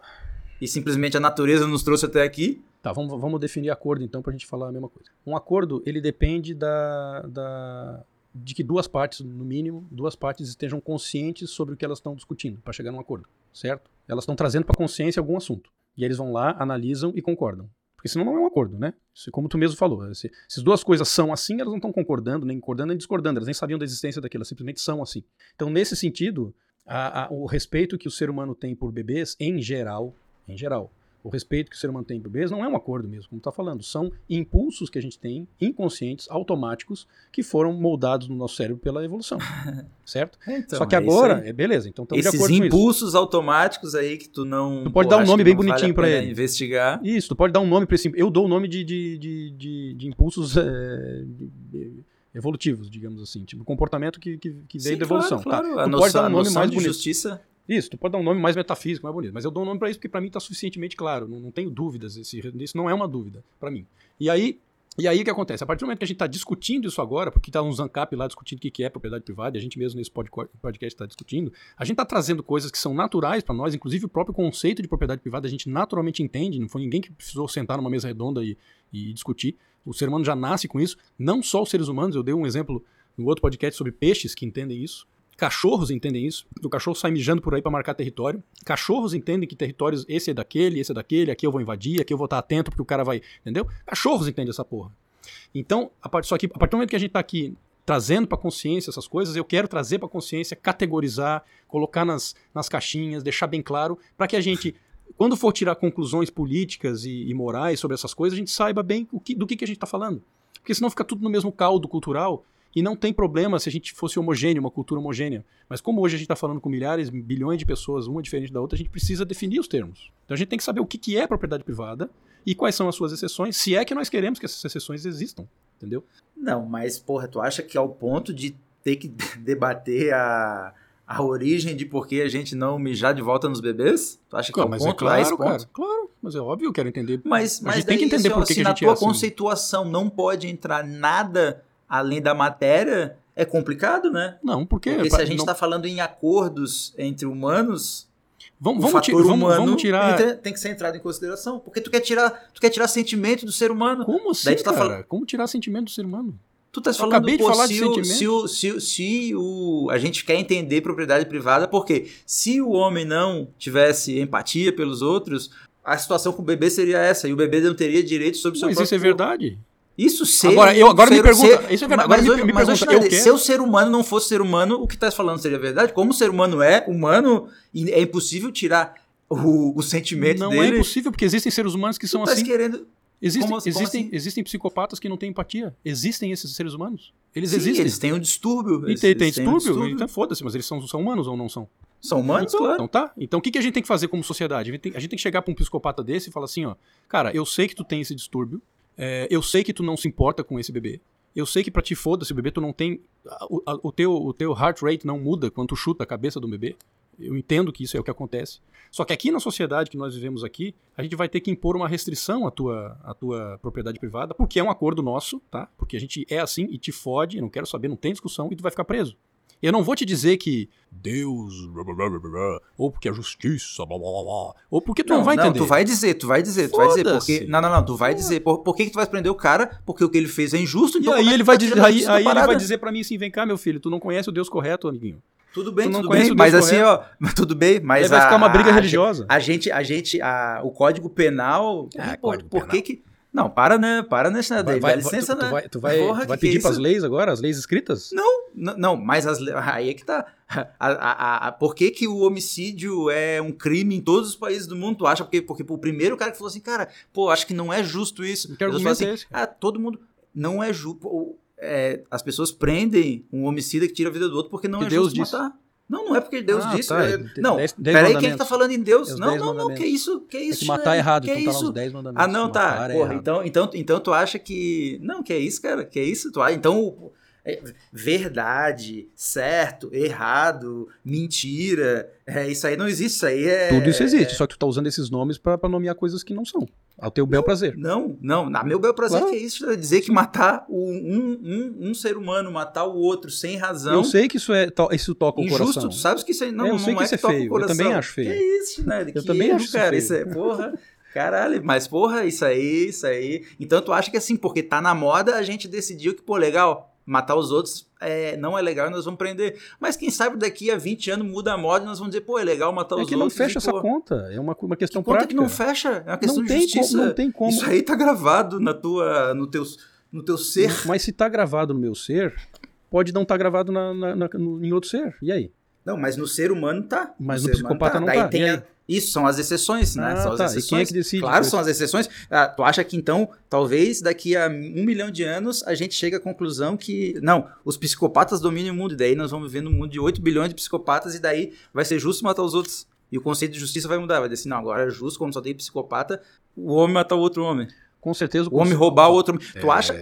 e simplesmente a natureza nos trouxe até aqui... Tá, vamos definir acordo então para a gente falar a mesma coisa. Um acordo, ele depende de que duas partes, no mínimo, duas partes estejam conscientes sobre o que elas estão discutindo para chegar num acordo, certo? Elas estão trazendo para consciência algum assunto. E eles vão lá, analisam e concordam. Porque senão não é um acordo, né? Como tu mesmo falou, se as duas coisas são assim, elas não estão concordando, nem concordando, nem discordando. Elas nem sabiam da existência daquilo, elas simplesmente são assim. Então, nesse sentido, o respeito que o ser humano tem por bebês, em geral, o respeito que o ser humano tem por bebês não é um acordo mesmo, como está falando. São impulsos que a gente tem, inconscientes, automáticos, que foram moldados no nosso cérebro pela evolução, certo? Então, só que agora, beleza, então estamos de acordo com isso. Esses impulsos automáticos aí que tu não... Tu pode dar um nome bem bonitinho para ele. Investigar. Isso, tu pode dar um nome para esse... Eu dou o nome de impulsos evolutivos, digamos assim, tipo comportamento que veio da evolução. Claro, claro. Tá? Tu pode dar um nome mais bonito. Isso, tu pode dar um nome mais metafísico, mais bonito, mas eu dou um nome para isso porque para mim está suficientemente claro, não tenho dúvidas, isso não é uma dúvida para mim. E aí o que acontece? A partir do momento que a gente está discutindo isso agora, porque está um ZANCAP lá discutindo o que é propriedade privada, e a gente mesmo nesse podcast está discutindo, a gente está trazendo coisas que são naturais para nós, inclusive o próprio conceito de propriedade privada a gente naturalmente entende, não foi ninguém que precisou sentar numa mesa redonda e discutir, o ser humano já nasce com isso, não só os seres humanos, eu dei um exemplo no outro podcast sobre peixes que entendem isso, cachorros entendem isso, o cachorro sai mijando por aí para marcar território, cachorros entendem que territórios, esse é daquele, aqui eu vou invadir, aqui eu vou estar atento porque o cara vai, entendeu? Cachorros entendem essa porra. Então, só que a partir do momento que a gente está aqui trazendo para consciência essas coisas, eu quero trazer para consciência, categorizar, colocar nas caixinhas, deixar bem claro, para que a gente, quando for tirar conclusões políticas e morais sobre essas coisas, a gente saiba bem do que a gente está falando. Porque senão fica tudo no mesmo caldo cultural. E não tem problema se a gente fosse homogêneo, uma cultura homogênea. Mas como hoje a gente está falando com milhares, bilhões de pessoas, uma diferente da outra, a gente precisa definir os termos. Então a gente tem que saber o que é propriedade privada e quais são as suas exceções, se é que nós queremos que essas exceções existam, entendeu? Não, mas porra, tu acha que ao ponto de ter que debater a origem de por que a gente não mijar de volta nos bebês? Tu acha que é o ponto? É claro, esse ponto? Cara, claro, mas é óbvio, eu quero entender. Mas a gente tem que entender por que a gente é assim. Se na tua conceituação não pode entrar nada... além da matéria, é complicado, né? Não, porque se a gente está falando em acordos entre humanos, o fator humano tirar... tem que ser entrado em consideração, porque tu quer tirar sentimento do ser humano. Como assim, cara? Como tirar sentimento do ser humano? Tu tá falando, acabei de falar de sentimento. A gente quer entender propriedade privada, porque se o homem não tivesse empatia pelos outros, a situação com o bebê seria essa, e o bebê não teria direito sobre o seu próprio... Mas isso é verdade. Isso seria. Agora me pergunta, se o ser humano não fosse ser humano, o que está falando seria verdade? Como o ser humano é humano, é impossível tirar o sentimento dele. Não é impossível, porque existem seres humanos que são assim. Existem psicopatas que não têm empatia. Existem esses seres humanos? Sim, existem. Eles têm um distúrbio. Eles têm distúrbio. Então foda-se, mas eles são humanos ou não são? São humanos, então, claro. Então tá. Então o que a gente tem que fazer como sociedade? A gente tem que chegar para um psicopata desse e falar assim, ó, cara, eu sei que tu tem esse distúrbio. Eu sei que tu não se importa com esse bebê. Eu sei que pra ti foda-se o bebê, tu não tem... O teu heart rate não muda quando tu chuta a cabeça do bebê. Eu entendo que isso é o que acontece. Só que aqui na sociedade que nós vivemos aqui, a gente vai ter que impor uma restrição à tua propriedade privada, porque é um acordo nosso, tá? Porque a gente é assim e te fode, eu não quero saber, não tem discussão, e tu vai ficar preso. Eu não vou te dizer que Deus, blá, blá, blá, blá, ou porque a justiça, blá, blá, blá, ou porque tu não vai entender. Não, tu vai dizer, porque por que tu vai prender o cara? Porque o que ele fez é injusto, então ele vai dizer pra mim assim, vem cá, meu filho, tu não conhece o Deus correto, amiguinho. Tudo bem, mas vai ficar uma briga religiosa. O Código Penal, Dá licença, né? Tu vai pedir pras leis agora, as leis escritas? Não, mas aí é que tá. Por que o homicídio é um crime em todos os países do mundo? Tu acha? Porque o primeiro cara que falou assim, cara, acho que não é justo isso. Que argumento é esse? Todo mundo... Não é justo... as pessoas prendem um homicida que tira a vida do outro porque não é justo matar. Não, não é porque Deus disse. Tá, não, peraí, quem é que tá falando em Deus? É não, que isso? É que matar é errado, então tá lá os 10 mandamentos. Ah, não, tá. Porra, então tu acha que... Não, que é isso, cara? Que é isso? Então, verdade, certo, errado, mentira, isso aí não existe, isso aí é... Tudo isso existe, só que tu tá usando esses nomes pra nomear coisas que não são. Ao teu bel prazer. Não, a meu bel prazer claro. Que é isso, dizer que matar um ser humano, matar o outro sem razão... Eu sei que isso toca o coração. Injusto, tu sabes que isso não é feio. Eu sei que isso é feio, eu também acho feio. Que é isso, né? Eu também acho feio. Isso é, porra... Caralho, mas porra, isso aí... Então tu acha que assim, porque tá na moda, a gente decidiu que, pô, legal... Matar os outros não é legal e nós vamos prender. Mas quem sabe daqui a 20 anos muda a moda e nós vamos dizer, pô, é legal matar os outros. É que não fecha essa conta. É uma questão prática. Que não fecha. É uma questão de justiça. Não tem como. Isso aí tá gravado no teu ser. Mas se tá gravado no meu ser, pode não tá gravado em outro ser. E aí? Não, mas no ser humano tá. Mas no psicopata não tá. Daí tem isso, são as exceções, né? São as exceções. E quem é que decide? Claro, são as exceções. Ah, tu acha que então, talvez daqui a 1 milhão de anos, a gente chegue à conclusão que, não, os psicopatas dominam o mundo, e daí nós vamos viver num mundo de 8 bilhões de psicopatas, e daí vai ser justo matar os outros. E o conceito de justiça vai mudar, vai dizer assim, não, agora é justo, como só tem psicopata, o homem matar o outro homem. Com certeza. O homem roubar o outro homem.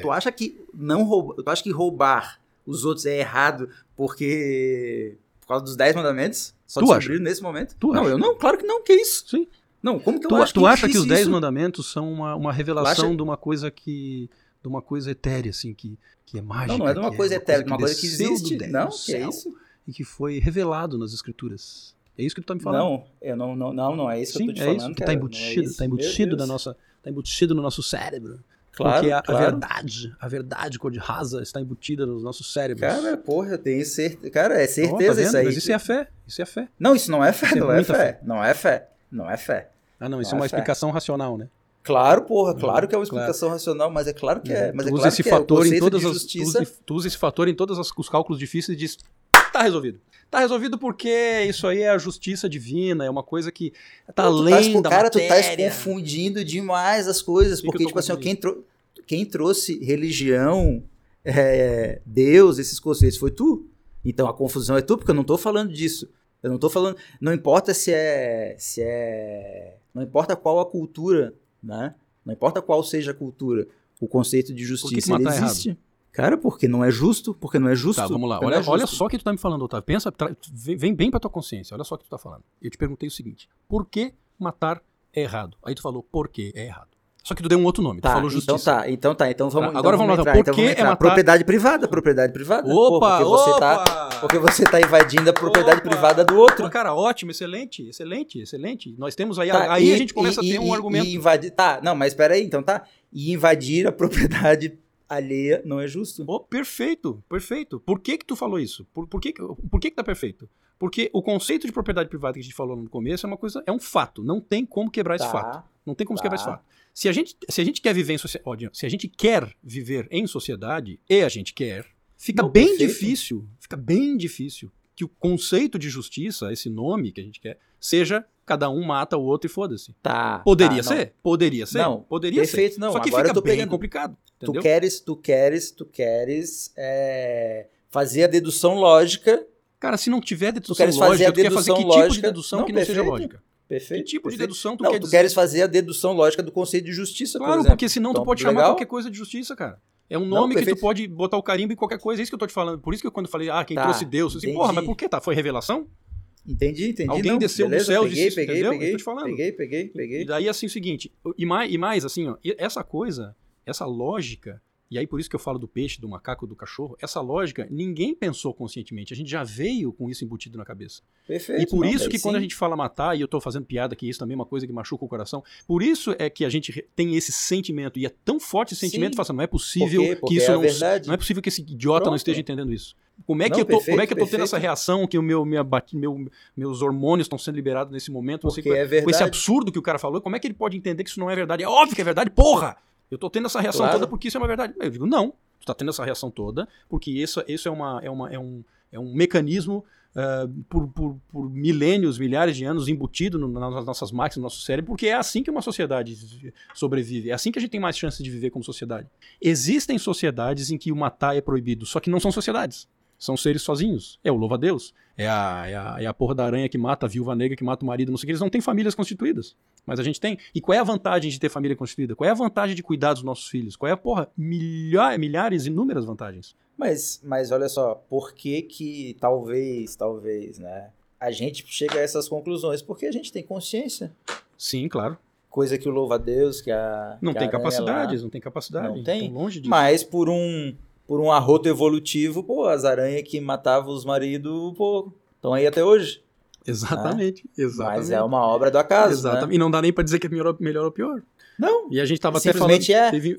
Tu acha que não roubar, tu acha que roubar os outros é errado porque... Por causa dos 10 mandamentos? Só descobriu nesse momento? Eu não, claro que não, que é isso? Sim. Não, como que eu acho que tu acha que os 10 mandamentos são uma revelação de uma coisa que... De uma coisa etérea, assim, que é mágica. Não é de uma coisa etérea, de uma coisa que existe. Não, que é isso? E que foi revelado nas escrituras. É isso que tu tá me falando? Não, é isso que eu tô te falando. Sim, tá embutido no nosso cérebro. Claro, porque claro. A verdade cor de rasa está embutida nos nossos cérebros. Cara, porra, eu tenho certeza. Cara, é certeza tá isso aí. Mas isso é a fé. Isso é a fé. Não, isso não é fé. Não é fé. Ah, não, isso é uma explicação racional, né? Claro, porra, claro que é uma explicação racional, mas é claro que é. Mas tu usa esse fator em todas as os cálculos difíceis e diz, tá resolvido. Tá resolvido porque isso aí é a justiça divina, é uma coisa que tá além da matéria. Cara, tu tá confundindo demais as coisas, porque, tipo assim, quem trouxe religião, Deus, esses conceitos, foi tu. Então a confusão é tu, porque eu não tô falando disso. Eu não tô falando... Não importa se é... Não importa qual a cultura, né? Não importa qual seja a cultura, o conceito de justiça existe. Cara, porque não é justo, Tá, vamos lá. Olha só o que tu tá me falando, Otávio. Pensa, vem bem pra tua consciência. Olha só o que tu tá falando. Eu te perguntei o seguinte. Por que matar é errado? Aí tu falou, por que é errado? Só que tu deu um outro nome. Tá, tu falou justiça. Então vamos... Tá, agora vamos lá. Por que é matar... Propriedade privada. Opa, porque você tá invadindo a propriedade privada do outro. Cara, ótimo, excelente. Nós temos aí... Tá, aí a gente começa a ter um argumento. E invadir a propriedade alheia não é justo. Oh, perfeito. Por que que tu falou isso? Por que que tá perfeito? Porque o conceito de propriedade privada que a gente falou no começo é um fato. Não tem como quebrar esse fato. Se a gente quer viver em sociedade, e a gente quer, fica bem difícil que o conceito de justiça, esse nome que a gente quer, seja cada um mata o outro e foda-se. Poderia ser. Só que agora fica bem complicado. Entendeu? Tu queres fazer a dedução lógica. Cara, se não tiver dedução lógica, tu quer fazer que tipo de dedução não, que perfeito, não seja lógica? Perfeito. Que tipo de dedução tu quer dizer? Tu queres fazer a dedução lógica do conceito de justiça, claro, por exemplo. Claro, porque senão tu pode chamar qualquer coisa de justiça, cara. É um nome que tu pode botar o carimbo em qualquer coisa, é isso que eu tô te falando. Por isso que quando eu falei, quem trouxe Deus, eu disse, porra, mas por que tá? Foi revelação? Entendi. Alguém desceu do céu e disse, entendeu? Eu tô te falando. Peguei. E daí, assim, o seguinte, e mais assim, ó, essa coisa... Essa lógica, e aí por isso que eu falo do peixe, do macaco, do cachorro, essa lógica ninguém pensou conscientemente, a gente já veio com isso embutido na cabeça. Perfeito. E por isso que quando a gente fala matar, e eu estou fazendo piada que isso também é uma coisa que machuca o coração, por isso é que a gente tem esse sentimento, e é tão forte esse sentimento, fala assim, não é possível que isso não é possível que esse idiota não esteja entendendo isso. Como é que eu tô tendo essa reação que meus hormônios estão sendo liberados nesse momento, com esse absurdo que o cara falou, como é que ele pode entender que isso não é verdade? É óbvio que é verdade, porra! Eu tô tendo essa reação toda porque isso é uma verdade. Eu digo, não, tu tá tendo essa reação toda porque isso é um mecanismo por milênios, milhares de anos embutido nas nossas máquinas, no nosso cérebro, porque é assim que uma sociedade sobrevive, é assim que a gente tem mais chance de viver como sociedade. Existem sociedades em que o matar é proibido, só que não são sociedades. São seres sozinhos. É o louva-a-Deus. É a porra da aranha que mata a viúva negra, que mata o marido, não sei o que. Eles não têm famílias constituídas. Mas a gente tem. E qual é a vantagem de ter família constituída? Qual é a vantagem de cuidar dos nossos filhos? Qual é a porra? Milhares, inúmeras vantagens. Mas olha só, por que que talvez, né? A gente chega a essas conclusões porque a gente tem consciência. Sim, claro. Coisa que o louva-a-Deus, que a... Não tem capacidades, não tem capacidade. Não tem. Longe disso. Mas por um arroto evolutivo, pô, as aranhas que matavam os maridos, pô, estão aí até hoje. Exatamente, né? Exatamente. Mas é uma obra do acaso, exatamente, né? E não dá nem pra dizer que é melhor ou pior. Não. E a gente tava até falando...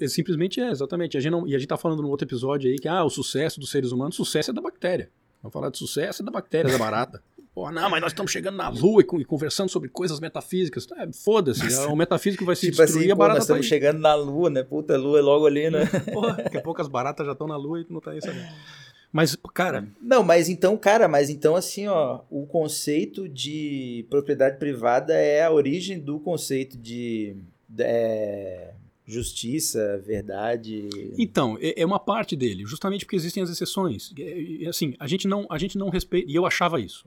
Simplesmente é, exatamente. E a gente tá falando num outro episódio aí que, o sucesso dos seres humanos, sucesso é da bactéria. Vamos falar de sucesso é da bactéria, da barata. Pô, não, mas nós estamos chegando na Lua e conversando sobre coisas metafísicas. Foda-se, o metafísico vai se tipo destruir assim, a barata. Nós estamos chegando na Lua, né? Puta, a Lua é logo ali, né? Porra, daqui a pouco as baratas já estão na Lua e tu não tá aí sabendo. Mas, cara... Não, mas então, assim, ó, o conceito de propriedade privada é a origem do conceito de justiça, verdade... Então, é uma parte dele, justamente porque existem as exceções. Assim, a gente não respeita... E eu achava isso.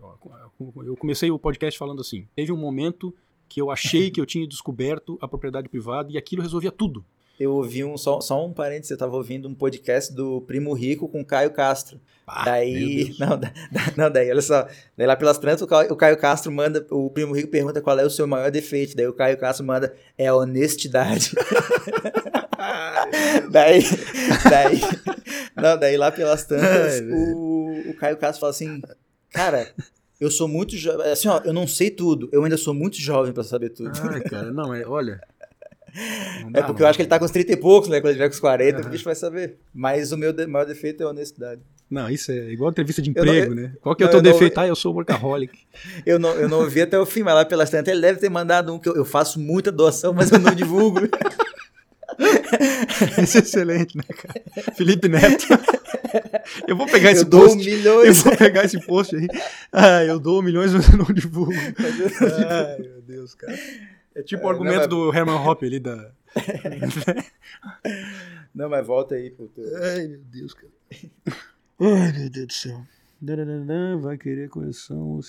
Eu comecei o podcast falando assim, teve um momento que eu achei que eu tinha descoberto a propriedade privada e aquilo resolvia tudo. Eu ouvi só um parênteses, eu estava ouvindo um podcast do Primo Rico com Caio Castro. Daí, olha só, daí lá pelas tantas o Caio Castro manda, o Primo Rico pergunta qual é o seu maior defeito, daí o Caio Castro manda, é a honestidade. daí lá pelas tantas o Caio Castro fala assim, cara... Eu sou muito jovem, assim, ó, eu não sei tudo, eu ainda sou muito jovem pra saber tudo. Ai, cara, não, olha... Não dá, porque eu acho que ele tá com os 30 e poucos, né? Quando ele tiver com os 40, o bicho vai saber. Mas o meu maior defeito é a honestidade. Não, isso é igual entrevista de emprego, né? Qual que é o teu defeito? Eu sou workaholic. Eu não ouvi até o fim, mas lá pelas tantas ele deve ter mandado um que eu faço muita doação, mas eu não divulgo. Isso é excelente, né, cara? Felipe Neto. Eu vou pegar esse post. Eu dou milhões. Eu vou pegar esse post aí. Eu dou milhões, mas eu não divulgo. Ai, meu Deus, cara. É tipo o argumento do Herman Hoppe ali da... Não, mas volta aí, puto. Ai, meu Deus, cara. Ai, meu Deus do céu. Vai querer correção.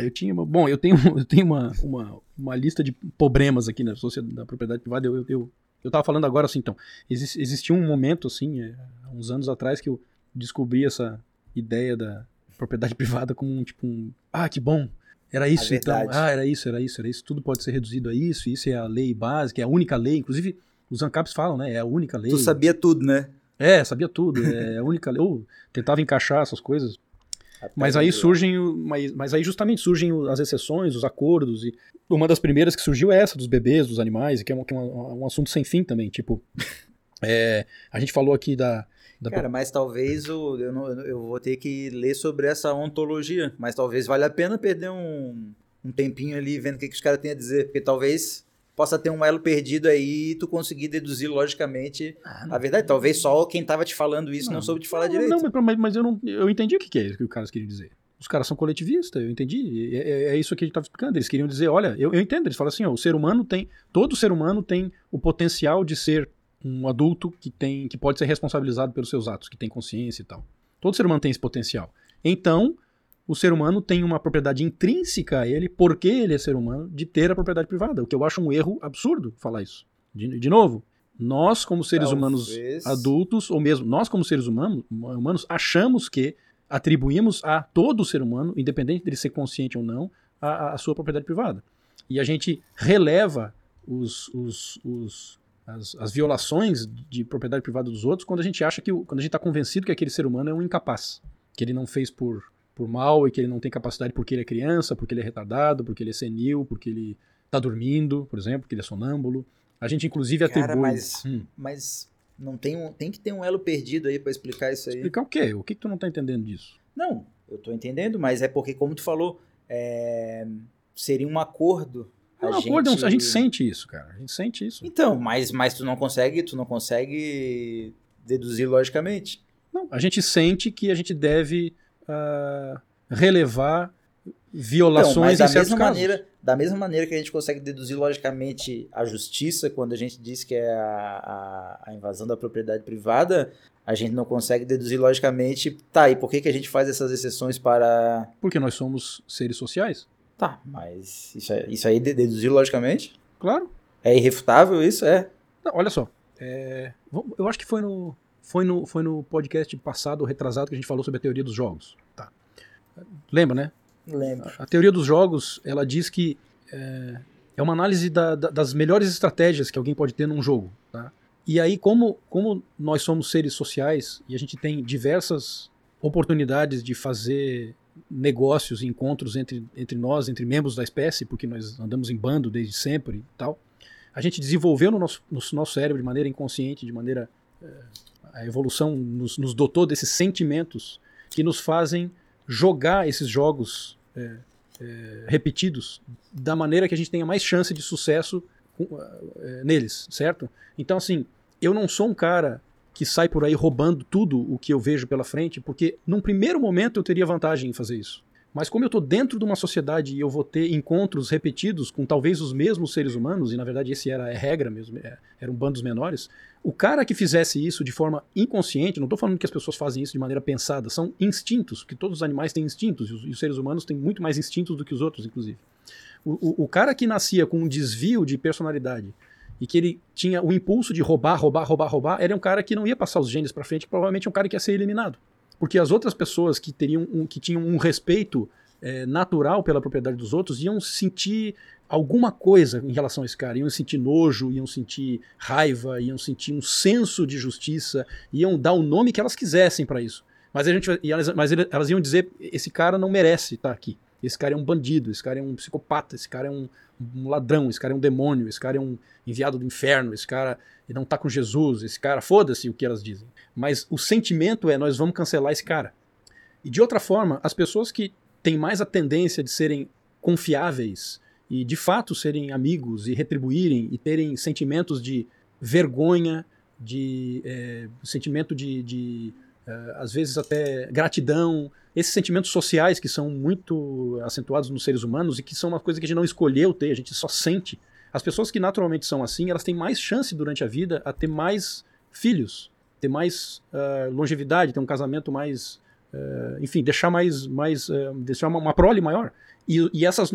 Eu tenho uma lista de problemas aqui na sociedade da propriedade privada. Eu tava falando agora assim, então. Existia um momento, assim, uns anos atrás, que eu descobri essa ideia da propriedade privada como um tipo um... Ah, que bom! Era isso, então. Ah, era isso. Tudo pode ser reduzido a isso. Isso é a lei básica, é a única lei. Inclusive, os ANCAPs falam, né? É a única lei. Tu sabia tudo, né? É, sabia tudo. É a única lei. Eu tentava encaixar essas coisas. Mas aí justamente surgem as exceções, os acordos. E uma das primeiras que surgiu é essa dos bebês, dos animais, que é um assunto sem fim também. Tipo, a gente falou aqui da... Cara, mas talvez eu vou ter que ler sobre essa ontologia, mas talvez valha a pena perder um tempinho ali vendo o que os caras têm a dizer, porque talvez possa ter um elo perdido aí e tu conseguir deduzir logicamente a verdade. Talvez só quem tava te falando isso não soube te falar direito. Não, mas eu entendi o que é isso que os caras queriam dizer. Os caras são coletivistas, eu entendi. É isso que a gente estava explicando. Eles queriam dizer, olha, eu entendo, eles falam assim, todo ser humano tem o potencial de ser um adulto que pode ser responsabilizado pelos seus atos, que tem consciência e tal. Todo ser humano tem esse potencial. Então, o ser humano tem uma propriedade intrínseca a ele, porque ele é ser humano, de ter a propriedade privada, o que eu acho um erro absurdo falar isso. De novo, nós como seres humanos adultos, ou mesmo nós como seres humanos, achamos que atribuímos a todo ser humano, independente dele ser consciente ou não, a sua propriedade privada. E a gente releva as violações de propriedade privada dos outros quando a gente acha quando a gente está convencido que aquele ser humano é um incapaz, que ele não fez por mal e que ele não tem capacidade porque ele é criança, porque ele é retardado, porque ele é senil, porque ele está dormindo, por exemplo, porque ele é sonâmbulo. A gente inclusive atribui... Cara, mas não tem que ter um elo perdido aí para explicar isso aí. Explicar o quê? O que tu não está entendendo disso? Não, eu estou entendendo, mas é porque, como tu falou, seria um acordo... A gente sente isso, cara. A gente sente isso. Então, mas tu não consegue deduzir logicamente. Não, a gente sente que a gente deve relevar violações então, em certos casos. Da mesma maneira que a gente consegue deduzir logicamente a justiça quando a gente diz que é a invasão da propriedade privada, a gente não consegue deduzir logicamente, tá, e por que, que a gente faz essas exceções para... Porque nós somos seres sociais. Tá, mas isso aí deduzir logicamente? Claro. É irrefutável isso? É. Não, olha só, eu acho que foi no podcast passado, retrasado, que a gente falou sobre a teoria dos jogos. Tá. Lembra, né? Lembro. A teoria dos jogos, ela diz que é uma análise das melhores estratégias que alguém pode ter num jogo. Tá? E aí, como nós somos seres sociais e a gente tem diversas oportunidades de fazer negócios, encontros entre nós, entre membros da espécie, porque nós andamos em bando desde sempre e tal, a gente desenvolveu no nosso cérebro de maneira inconsciente, de maneira... a evolução nos dotou desses sentimentos que nos fazem jogar esses jogos repetidos da maneira que a gente tenha mais chance de sucesso neles, certo? Então, assim, eu não sou um cara que sai por aí roubando tudo o que eu vejo pela frente, porque num primeiro momento eu teria vantagem em fazer isso. Mas como eu estou dentro de uma sociedade e eu vou ter encontros repetidos com talvez os mesmos seres humanos, e na verdade esse era a regra mesmo, eram bandos menores, o cara que fizesse isso de forma inconsciente, não estou falando que as pessoas fazem isso de maneira pensada, são instintos, porque todos os animais têm instintos, e os seres humanos têm muito mais instintos do que os outros, inclusive. O cara que nascia com um desvio de personalidade e que ele tinha o impulso de roubar, era um cara que não ia passar os genes para frente, provavelmente um cara que ia ser eliminado. Porque as outras pessoas que tinham um respeito natural pela propriedade dos outros iam sentir alguma coisa em relação a esse cara. Iam sentir nojo, iam sentir raiva, iam sentir um senso de justiça, iam dar o nome que elas quisessem para isso. Mas elas iam dizer, esse cara não merece estar aqui. Esse cara é um bandido, esse cara é um psicopata, esse cara é um ladrão, esse cara é um demônio, esse cara é um enviado do inferno, esse cara não tá com Jesus, esse cara, foda-se o que elas dizem. Mas o sentimento é, nós vamos cancelar esse cara. E de outra forma, as pessoas que têm mais a tendência de serem confiáveis e de fato serem amigos e retribuírem e terem sentimentos de vergonha, de sentimento de às vezes até gratidão, esses sentimentos sociais que são muito acentuados nos seres humanos e que são uma coisa que a gente não escolheu ter, a gente só sente. As pessoas que naturalmente são assim, elas têm mais chance durante a vida a ter mais filhos, ter mais longevidade, ter um casamento mais... enfim, deixar deixar uma prole maior. E esses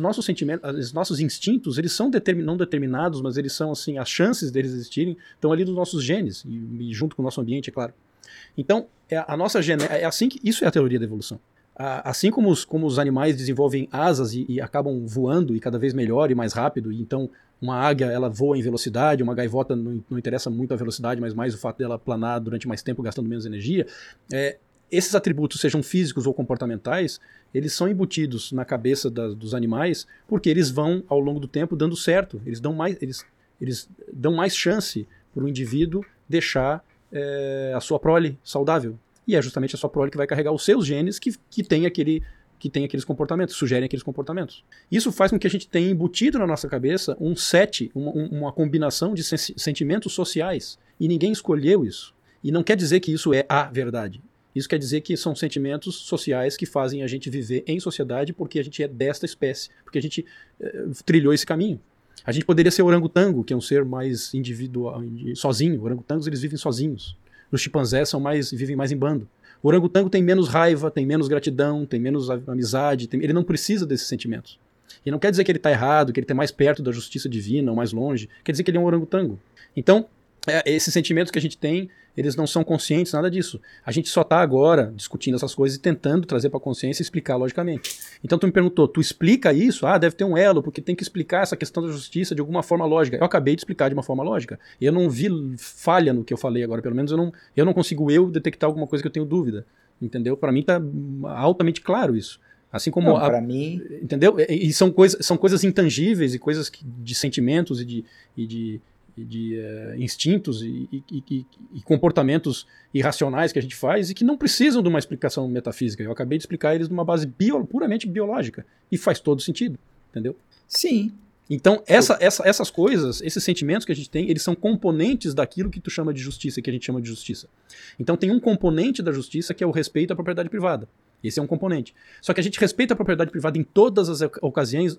nossos sentimentos, esses nossos instintos, eles são não determinados, mas eles são assim, as chances deles existirem estão ali nos nossos genes, e junto com o nosso ambiente, é claro. Então, a nossa genética, isso é a teoria da evolução. Assim como os animais desenvolvem asas e acabam voando, e cada vez melhor e mais rápido, e então uma águia ela voa em velocidade, uma gaivota não interessa muito a velocidade, mas mais o fato dela planar durante mais tempo, gastando menos energia, esses atributos, sejam físicos ou comportamentais, eles são embutidos na cabeça dos animais, porque eles vão, ao longo do tempo, dando certo. Eles dão mais chance para o indivíduo deixar a sua prole saudável. E é justamente a sua prole que vai carregar os seus genes que tem aqueles comportamentos, sugerem aqueles comportamentos. Isso faz com que a gente tenha embutido na nossa cabeça um set, uma combinação de sentimentos sociais. E ninguém escolheu isso. E não quer dizer que isso é a verdade. Isso quer dizer que são sentimentos sociais que fazem a gente viver em sociedade porque a gente é desta espécie, porque a gente trilhou esse caminho. A gente poderia ser orangotango, que é um ser mais individual, sozinho. Orangotangos, eles vivem sozinhos. Os chimpanzés vivem mais em bando. O orangotango tem menos raiva, tem menos gratidão, tem menos amizade, ele não precisa desses sentimentos. E não quer dizer que ele está errado, que ele está mais perto da justiça divina ou mais longe. Quer dizer que ele é um orangotango. Então, esses sentimentos que a gente tem, eles não são conscientes, nada disso. A gente só está agora discutindo essas coisas e tentando trazer para a consciência e explicar logicamente. Então tu me perguntou, tu explica isso? Ah, deve ter um elo, porque tem que explicar essa questão da justiça de alguma forma lógica. Eu acabei de explicar de uma forma lógica. Eu não vi falha no que eu falei agora, pelo menos eu não consigo detectar alguma coisa que eu tenho dúvida. Entendeu? Para mim está altamente claro isso. Assim como não, pra mim... Entendeu? E são coisas intangíveis e coisas de sentimentos e de instintos e comportamentos irracionais que a gente faz e que não precisam de uma explicação metafísica. Eu acabei de explicar eles numa base puramente biológica e faz todo sentido, entendeu? Sim, Então, essas coisas, esses sentimentos que a gente tem, eles são componentes daquilo que tu chama de justiça, que a gente chama de justiça. Então, tem um componente da justiça que é o respeito à propriedade privada. Esse é um componente. Só que a gente respeita a propriedade privada em todas as ocasiões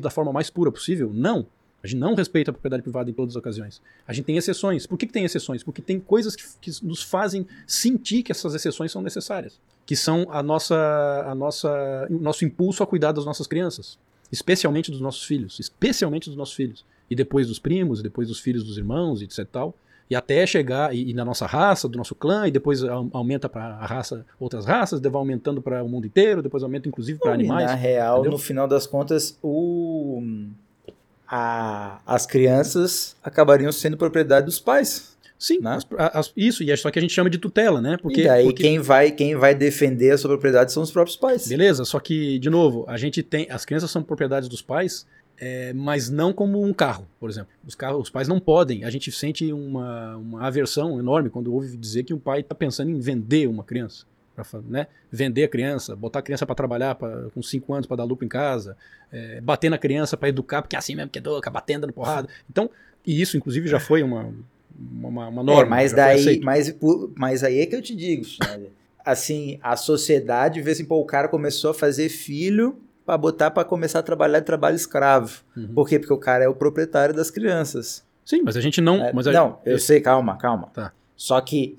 da forma mais pura possível? Não. A gente não respeita a propriedade privada em todas as ocasiões. A gente tem exceções. Por que tem exceções? Porque tem coisas que nos fazem sentir que essas exceções são necessárias, que são o nosso impulso a cuidar das nossas crianças. Especialmente dos nossos filhos, e depois dos primos, e depois dos filhos dos irmãos, e etc tal, e até chegar e na nossa raça, do nosso clã, e depois aumenta para a raça, outras raças, vai aumentando para o mundo inteiro, depois aumenta inclusive para animais. Na real, entendeu? No final das contas, as crianças acabariam sendo propriedade dos pais. Sim, né? Isso, e é só que a gente chama de tutela, né? E aí quem vai defender a sua propriedade são os próprios pais. Beleza, só que, de novo, as crianças são propriedades dos pais, mas não como um carro, por exemplo. Os pais não podem, a gente sente uma aversão enorme quando ouve dizer que um pai está pensando em vender uma criança. Né? Vender a criança, botar a criança para trabalhar com 5 anos para dar lucro em casa, bater na criança para educar, porque é assim mesmo que educa, batendo na porrada. Então, e isso inclusive já foi uma norma. Mas aí é que eu te digo, né? Assim, a sociedade vê assim, o cara começou a fazer filho para botar para começar a trabalhar trabalho escravo. Uhum. Por quê? Porque o cara é o proprietário das crianças. Sim, mas a gente não... Não, eu sei, calma. Tá. Só que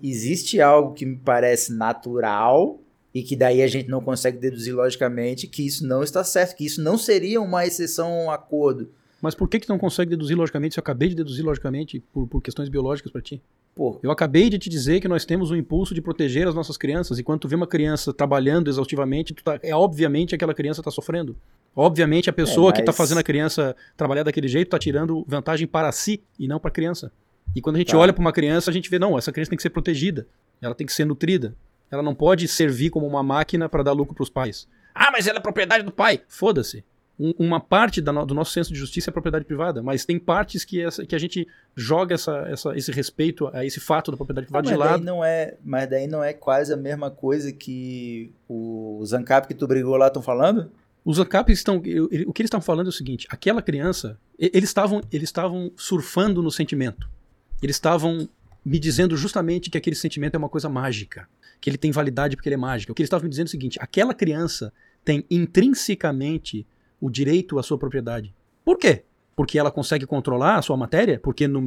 existe algo que me parece natural e que daí a gente não consegue deduzir logicamente que isso não está certo, que isso não seria uma exceção a um acordo. Mas por que não consegue deduzir logicamente se eu acabei de deduzir logicamente por questões biológicas para ti? Pô. Eu acabei de te dizer que nós temos o impulso de proteger as nossas crianças e quando tu vê uma criança trabalhando exaustivamente, obviamente aquela criança está sofrendo. Obviamente a pessoa que está fazendo a criança trabalhar daquele jeito está tirando vantagem para si e não para a criança. E quando a gente olha para uma criança, a gente vê, essa criança tem que ser protegida, ela tem que ser nutrida, ela não pode servir como uma máquina para dar lucro para os pais. Ah, mas ela é propriedade do pai! Foda-se! Uma parte do nosso senso de justiça é propriedade privada, mas tem partes que a gente joga esse respeito a esse fato da propriedade privada de lado. Mas daí não é quase a mesma coisa que os ANCAP que tu brigou lá estão falando? Os ANCAP estão... O que eles estavam falando é o seguinte, aquela criança, eles estavam surfando no sentimento. Eles estavam me dizendo justamente que aquele sentimento é uma coisa mágica, que ele tem validade porque ele é mágico. O que eles estavam me dizendo é o seguinte, aquela criança tem intrinsecamente o direito à sua propriedade. Por quê? Porque ela consegue controlar a sua matéria? Porque na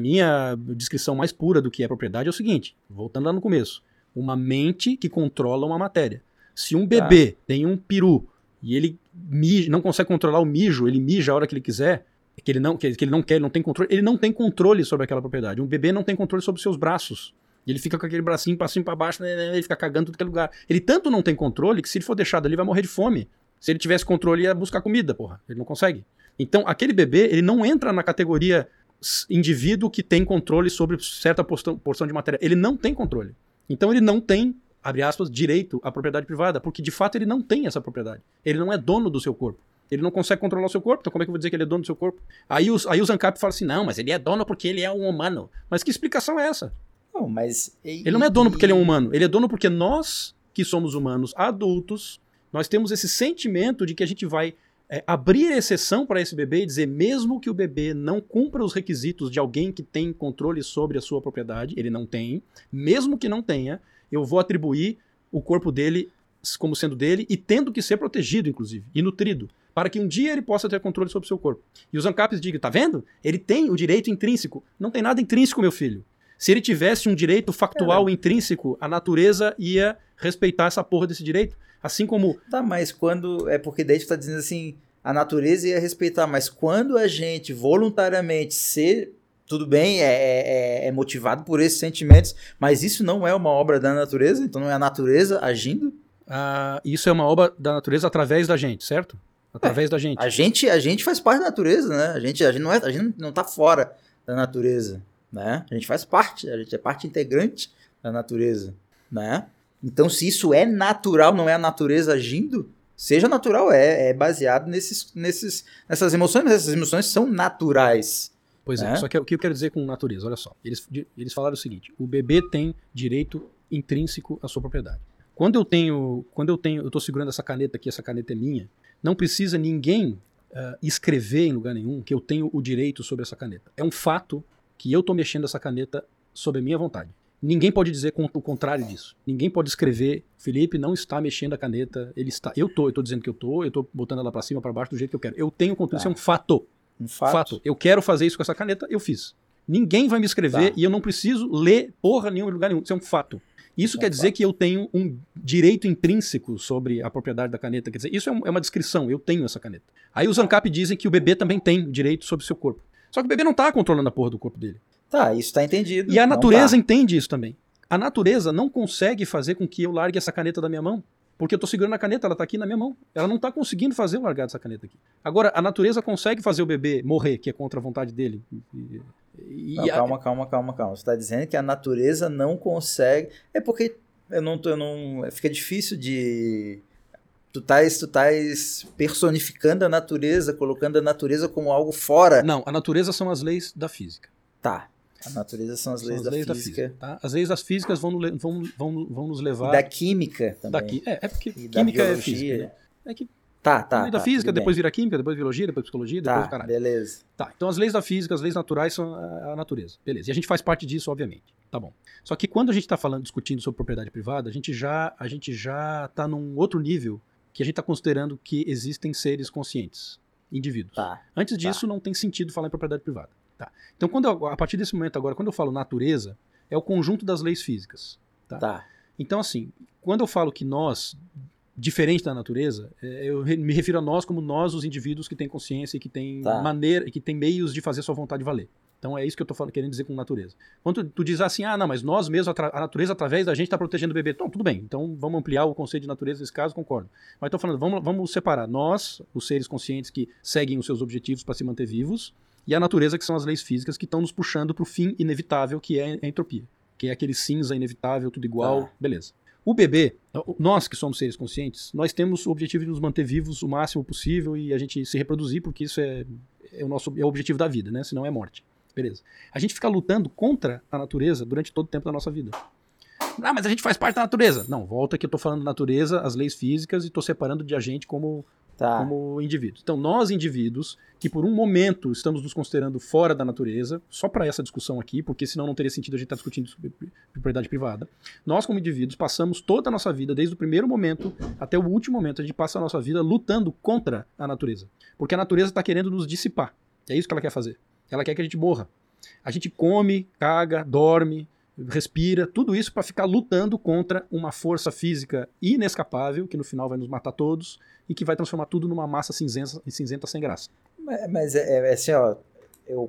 minha descrição mais pura do que é propriedade é o seguinte, voltando lá no começo, uma mente que controla uma matéria. Se um bebê tem um peru e ele não consegue controlar o mijo, ele mija a hora que ele quiser... ele não tem controle sobre aquela propriedade. Um bebê não tem controle sobre os seus braços. Ele fica com aquele bracinho pra cima e pra baixo, né, ele fica cagando em tudo que é lugar. Ele tanto não tem controle que se ele for deixado ali vai morrer de fome. Se ele tivesse controle, ia buscar comida, porra. Ele não consegue. Então, aquele bebê, ele não entra na categoria indivíduo que tem controle sobre certa porção de matéria. Ele não tem controle. Então, ele não tem, abre aspas, direito à propriedade privada, porque de fato ele não tem essa propriedade. Ele não é dono do seu corpo. Ele não consegue controlar o seu corpo, então como é que eu vou dizer que ele é dono do seu corpo? Aí os ANCAP falam assim, não, mas ele é dono porque ele é um humano. Mas que explicação é essa? Não, mas... Ele não é dono porque ele é um humano. Ele é dono porque nós, que somos humanos adultos, nós temos esse sentimento de que a gente vai abrir exceção para esse bebê e dizer, mesmo que o bebê não cumpra os requisitos de alguém que tem controle sobre a sua propriedade, ele não tem, mesmo que não tenha, eu vou atribuir o corpo dele como sendo dele e tendo que ser protegido, inclusive, e nutrido, para que um dia ele possa ter controle sobre o seu corpo. E os ANCAPs digam, tá vendo? Ele tem o direito intrínseco. Não tem nada intrínseco, meu filho. Se ele tivesse um direito factual intrínseco, a natureza ia respeitar essa porra desse direito. Assim como... Tá, mas quando... É porque daí tu tá dizendo assim, a natureza ia respeitar, mas quando a gente voluntariamente ser... Tudo bem, é motivado por esses sentimentos, mas isso não é uma obra da natureza? Então não é a natureza agindo? Isso é uma obra da natureza através da gente, certo? Através da gente. A gente faz parte da natureza, né? A gente não tá fora da natureza, né? A gente faz parte, a gente é parte integrante da natureza, né? Então, se isso é natural, não é a natureza agindo, seja natural, é baseado nessas emoções, mas essas emoções são naturais. Pois é, só que o que eu quero dizer com natureza, olha só. Eles falaram o seguinte, o bebê tem direito intrínseco à sua propriedade. Quando eu tô segurando essa caneta aqui, essa caneta é minha, não precisa ninguém escrever em lugar nenhum que eu tenho o direito sobre essa caneta. É um fato que eu estou mexendo essa caneta sob a minha vontade. Ninguém pode dizer o contrário disso. Ninguém pode escrever, Felipe não está mexendo a caneta, ele está. Eu estou dizendo que eu estou botando ela para cima, para baixo, do jeito que eu quero. Eu tenho controle, isso é um fato. Um fato. Eu quero fazer isso com essa caneta, eu fiz. Ninguém vai me escrever e eu não preciso ler porra nenhuma em lugar nenhum. Isso é um fato. Isso quer dizer que eu tenho um direito intrínseco sobre a propriedade da caneta. Quer dizer, isso é uma descrição, eu tenho essa caneta. Aí os ANCAP dizem que o bebê também tem direito sobre o seu corpo. Só que o bebê não está controlando a porra do corpo dele. Tá, isso está entendido. E a natureza entende isso também. A natureza não consegue fazer com que eu largue essa caneta da minha mão. Porque eu estou segurando a caneta, ela está aqui na minha mão. Ela não está conseguindo fazer eu largar essa caneta aqui. Agora, a natureza consegue fazer o bebê morrer, que é contra a vontade dele. Calma. Você está dizendo que a natureza não consegue... É porque eu não fica difícil de... Tu estás personificando a natureza, colocando a natureza como algo fora. Não, a natureza são as leis da física. Tá. A natureza são as leis da física. Tá? As leis das físicas vão nos levar... E da química também. Porque e química é física. Né? É que... Tá. Lei da física, depois vira química, depois biologia, depois psicologia, depois caralho. Beleza. Tá, então as leis da física, as leis naturais são a natureza. Beleza, e a gente faz parte disso, obviamente. Tá bom. Só que quando a gente está discutindo sobre propriedade privada, a gente já está num outro nível que a gente está considerando que existem seres conscientes, indivíduos. Tá. Antes disso, não tem sentido falar em propriedade privada. Tá. Então, a partir desse momento agora, quando eu falo natureza, é o conjunto das leis físicas. Tá. Então, assim, quando eu falo que nós... diferente da natureza, eu me refiro a nós como nós, os indivíduos que têm consciência e que têm maneira, que têm meios de fazer sua vontade valer. Então é isso que eu estou querendo dizer com natureza. Quando tu diz assim, não, mas nós mesmos, a natureza através da gente está protegendo o bebê. Então, tudo bem, então vamos ampliar o conceito de natureza nesse caso, concordo. Mas estou falando, vamos separar nós, os seres conscientes que seguem os seus objetivos para se manter vivos, e a natureza, que são as leis físicas que estão nos puxando para o fim inevitável, que é a entropia, que é aquele cinza inevitável, tudo igual, beleza. O bebê, nós que somos seres conscientes, nós temos o objetivo de nos manter vivos o máximo possível e a gente se reproduzir, porque isso é o objetivo da vida, né? Senão é morte. Beleza. A gente fica lutando contra a natureza durante todo o tempo da nossa vida. Ah, mas a gente faz parte da natureza. Não, volta que eu tô falando natureza, as leis físicas, e tô separando de a gente como indivíduos. Então, nós indivíduos, que por um momento estamos nos considerando fora da natureza, só para essa discussão aqui, porque senão não teria sentido a gente estar discutindo sobre propriedade privada, nós como indivíduos passamos toda a nossa vida, desde o primeiro momento até o último momento, a gente passa a nossa vida lutando contra a natureza. Porque a natureza está querendo nos dissipar. É isso que ela quer fazer. Ela quer que a gente morra. A gente come, caga, dorme, respira, tudo isso para ficar lutando contra uma força física inescapável, que no final vai nos matar todos e que vai transformar tudo numa massa cinzenta sem graça. Mas é assim, ó, eu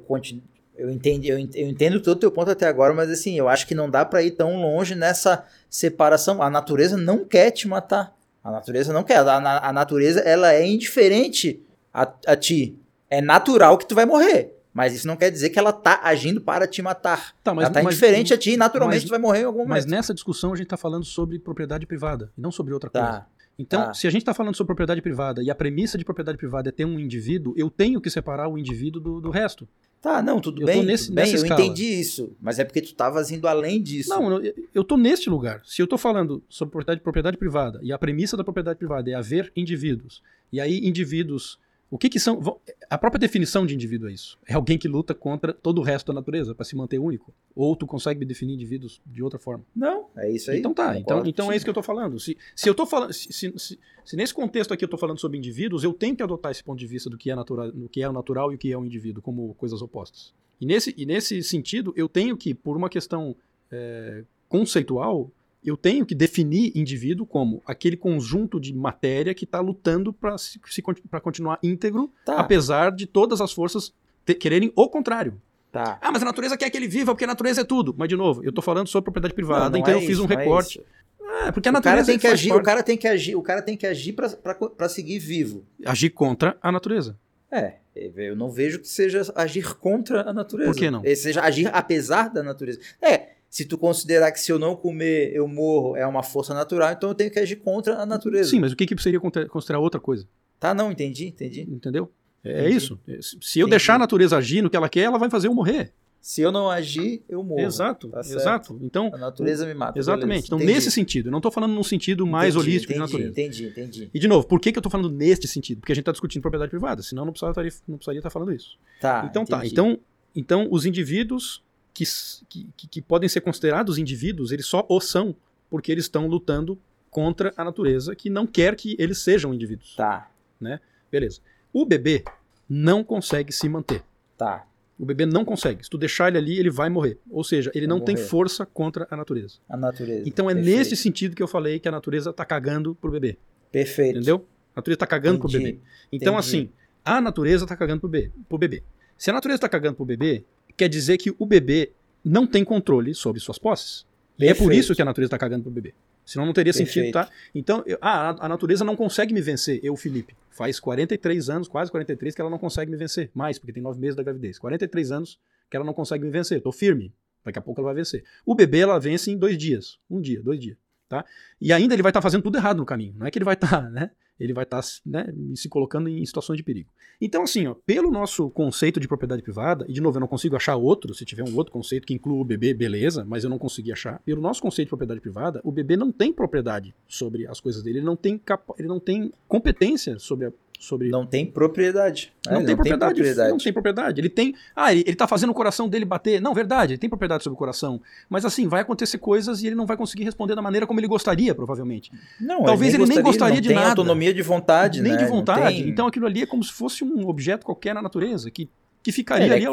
entendo todo o teu ponto até agora, mas assim, eu acho que não dá para ir tão longe nessa separação. A natureza não quer te matar. A natureza não quer. A natureza, ela é indiferente a ti. É natural que tu vai morrer. Mas isso não quer dizer que ela está agindo para te matar. Tá, ela está indiferente a ti e naturalmente tu vai morrer em algum momento. Mas nessa discussão a gente está falando sobre propriedade privada e não sobre outra coisa. Então, se a gente está falando sobre propriedade privada e a premissa de propriedade privada é ter um indivíduo, eu tenho que separar o indivíduo do resto. Tá, não, tudo bem, eu entendi isso. Mas é porque tu estavas indo além disso. Não, eu estou neste lugar. Se eu estou falando sobre propriedade privada e a premissa da propriedade privada é haver indivíduos, e aí indivíduos... O que são... A própria definição de indivíduo é isso. É alguém que luta contra todo o resto da natureza para se manter único. Ou tu consegue definir indivíduos de outra forma. Não, é isso aí. Então tá, então é isso que eu tô falando. Se nesse contexto aqui eu tô falando sobre indivíduos, eu tenho que adotar esse ponto de vista do que é natural, do que é o natural e o que é o indivíduo como coisas opostas. E nesse sentido, eu tenho que, por uma questão conceitual, eu tenho que definir indivíduo como aquele conjunto de matéria que está lutando para continuar íntegro, apesar de todas as forças quererem o contrário. Tá. Ah, mas a natureza quer que ele viva, porque a natureza é tudo. Mas, de novo, eu estou falando sobre propriedade privada, então eu fiz um recorte. Porque a natureza tem que agir. O cara tem que agir para seguir vivo. Agir contra a natureza. Eu não vejo que seja agir contra a natureza. Por que não? Seja agir apesar da natureza. Se tu considerar que se eu não comer, eu morro, é uma força natural, então eu tenho que agir contra a natureza. Sim, mas o que seria considerar outra coisa? Tá, não, entendi. Entendeu? É isso. Se eu deixar a natureza agir no que ela quer, ela vai fazer eu morrer. Se eu não agir, eu morro. Exato, tá exato. Então, a natureza me mata. Exatamente. Beleza. Então, entendi. Nesse sentido, eu não estou falando num sentido mais holístico de natureza. Entendi. E, de novo, por que eu estou falando neste sentido? Porque a gente está discutindo propriedade privada, senão não precisaria estar falando isso. Tá, então, entendi. Tá. Então, os indivíduos que podem ser considerados indivíduos, eles só o são, porque eles estão lutando contra a natureza, que não quer que eles sejam indivíduos. Tá. Né? Beleza. O bebê não consegue se manter. Tá. O bebê não consegue. Se tu deixar ele ali, ele vai morrer. Ou seja, ele não tem força contra a natureza. A natureza. Então é nesse sentido que eu falei que a natureza tá cagando pro bebê. Perfeito. Entendeu? A natureza tá cagando pro bebê. Então assim, a natureza tá cagando pro bebê. Se a natureza tá cagando pro bebê, quer dizer que o bebê não tem controle sobre suas posses. E é por isso que a natureza tá cagando pro bebê. Senão não teria sentido, tá? Então, a natureza não consegue me vencer, eu, Felipe. Faz 43 anos, quase 43, que ela não consegue me vencer. Mais, porque tem 9 meses da gravidez. 43 anos que ela não consegue me vencer. Tô firme. Daqui a pouco ela vai vencer. O bebê, ela vence em 2 dias. 1 dia, 2 dias, tá? E ainda ele vai estar fazendo tudo errado no caminho. Não é que ele vai estar, né? Ele vai estar, né, se colocando em situações de perigo. Então, assim, ó, pelo nosso conceito de propriedade privada, e de novo, eu não consigo achar outro, se tiver um outro conceito que inclua o bebê, beleza, mas eu não consegui achar. Pelo nosso conceito de propriedade privada, o bebê não tem propriedade sobre as coisas dele, ele não tem competência sobre a... Não tem propriedade. Não tem propriedade. Ele tem... ele tá fazendo o coração dele bater. Não, verdade, ele tem propriedade sobre o coração. Mas assim, vai acontecer coisas e ele não vai conseguir responder da maneira como ele gostaria, provavelmente. Não, talvez ele nem gostaria de nada. Não tem autonomia de vontade, né? Nem de vontade. Então aquilo ali é como se fosse um objeto qualquer na natureza, que ficaria ali.